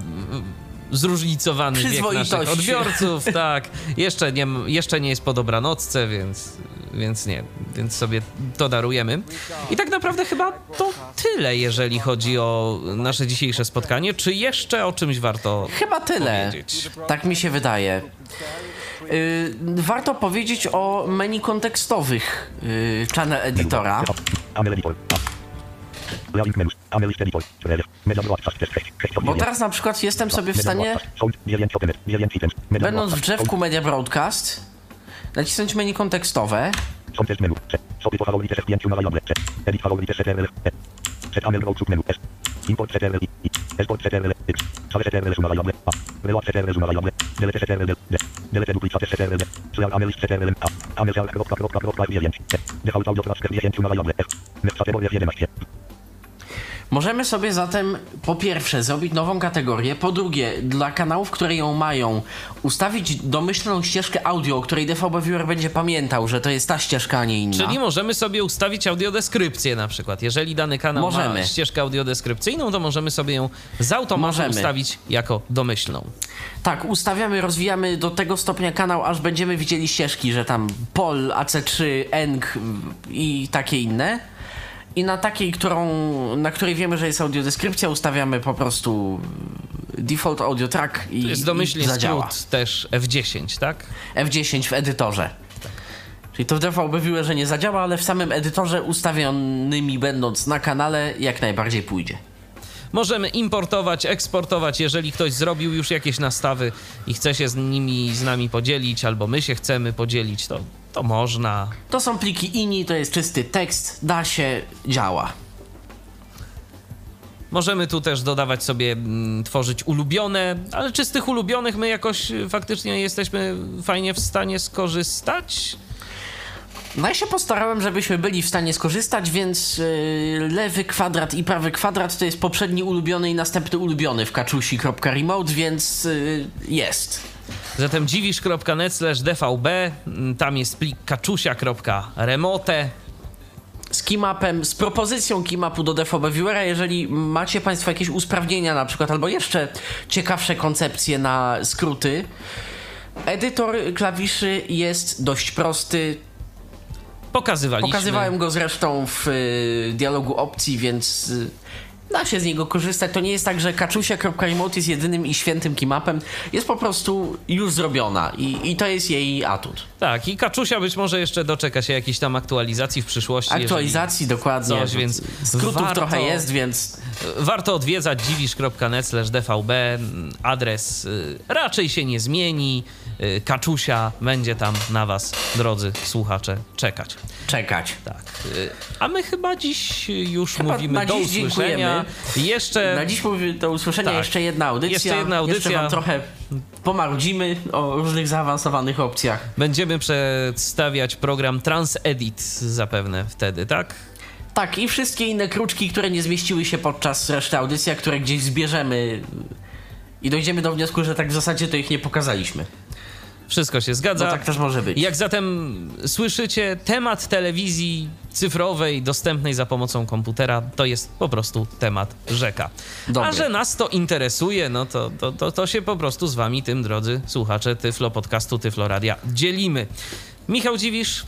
zróżnicowany wiek naszych odbiorców. Tak, jeszcze nie, jeszcze nie jest po dobranocce, więc, więc nie, więc sobie to darujemy. I tak naprawdę chyba to tyle, jeżeli chodzi o nasze dzisiejsze spotkanie. Czy jeszcze o czymś warto Chyba tyle, powiedzieć? Tak mi się wydaje. Warto powiedzieć o menu kontekstowych channel editora. Bo teraz na przykład jestem sobie w stanie, będąc w drzewku Media Broadcast, nacisnąć menu kontekstowe. Możemy sobie zatem po pierwsze zrobić nową kategorię, po drugie dla kanałów, które ją mają, ustawić domyślną ścieżkę audio, o której D V B Viewer będzie pamiętał, że to jest ta ścieżka, a nie inna. Czyli możemy sobie ustawić audiodeskrypcję na przykład. Jeżeli dany kanał możemy. ma ścieżkę audiodeskrypcyjną, to możemy sobie ją z automatu możemy. ustawić jako domyślną. Tak, ustawiamy, rozwijamy do tego stopnia kanał, aż będziemy widzieli ścieżki, że tam Pol, A C trzy, E N G i takie inne. I na takiej, którą, na której wiemy, że jest audiodeskrypcja, ustawiamy po prostu default audio track i zadziała. To jest domyślnie skrót też F dziesięć, tak? F dziesięć w edytorze. Tak. Czyli to w D V B Viewerze nie zadziała, ale w samym edytorze ustawionymi będąc na kanale jak najbardziej pójdzie. Możemy importować, eksportować, jeżeli ktoś zrobił już jakieś nastawy i chce się z nimi, z nami podzielić, albo my się chcemy podzielić, to, to można. To są pliki I N I, to jest czysty tekst, da się, działa. Możemy tu też dodawać sobie, m, tworzyć ulubione, ale czy z tych ulubionych my jakoś faktycznie jesteśmy fajnie w stanie skorzystać? No ja się postarałem, żebyśmy byli w stanie skorzystać, więc yy, lewy kwadrat i prawy kwadrat to jest poprzedni ulubiony i następny ulubiony w kaczusi kropka remote, więc yy, jest. Zatem dziwisz kropka net slash d v b, tam jest plik kaczusia kropka remote. z keymapem, z propozycją keymapu do D V B Viewera, jeżeli macie Państwo jakieś usprawnienia na przykład, albo jeszcze ciekawsze koncepcje na skróty. Edytor klawiszy jest dość prosty. Pokazywaliśmy. Pokazywałem go zresztą w y, dialogu opcji, więc y, da się z niego korzystać. To nie jest tak, że kaczusia kropka remote jest jedynym i świętym keymapem. Jest po prostu już zrobiona i, i to jest jej atut. Tak, i Kaczusia być może jeszcze doczeka się jakiejś tam aktualizacji w przyszłości. Aktualizacji, dokładnie. Coś, więc skrótów warto, trochę jest, więc... Warto odwiedzać dziwisz kropka net slash d v b. Adres y, raczej się nie zmieni. Kaczusia będzie tam na was, drodzy słuchacze, czekać. Czekać. Tak. A my chyba dziś już chyba mówimy na do dziś usłyszenia. Dziękujemy. Jeszcze... Na dziś mówimy do usłyszenia. Tak. Jeszcze jedna audycja. Jeszcze jedna audycja. Jeszcze wam trochę pomarudzimy o różnych zaawansowanych opcjach. Będziemy przedstawiać program TransEdit zapewne wtedy, tak? Tak, i wszystkie inne kruczki, które nie zmieściły się podczas reszty audycji, a które gdzieś zbierzemy i dojdziemy do wniosku, że tak w zasadzie to ich nie pokazaliśmy. Wszystko się zgadza. No tak też może być. Jak zatem słyszycie, temat telewizji cyfrowej, dostępnej za pomocą komputera, to jest po prostu temat rzeka. Dobry. A że nas to interesuje, no to, to, to, to się po prostu z wami tym, drodzy słuchacze Tyflo Podcastu, Tyfloradia, dzielimy. Michał Dziwisz.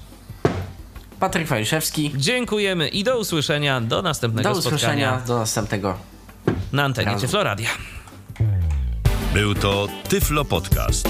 Patryk Waliszewski. Dziękujemy i do usłyszenia, do następnego do spotkania. Do usłyszenia, do następnego. Na antenie Tyfloradia. Był to Tyflo Podcast.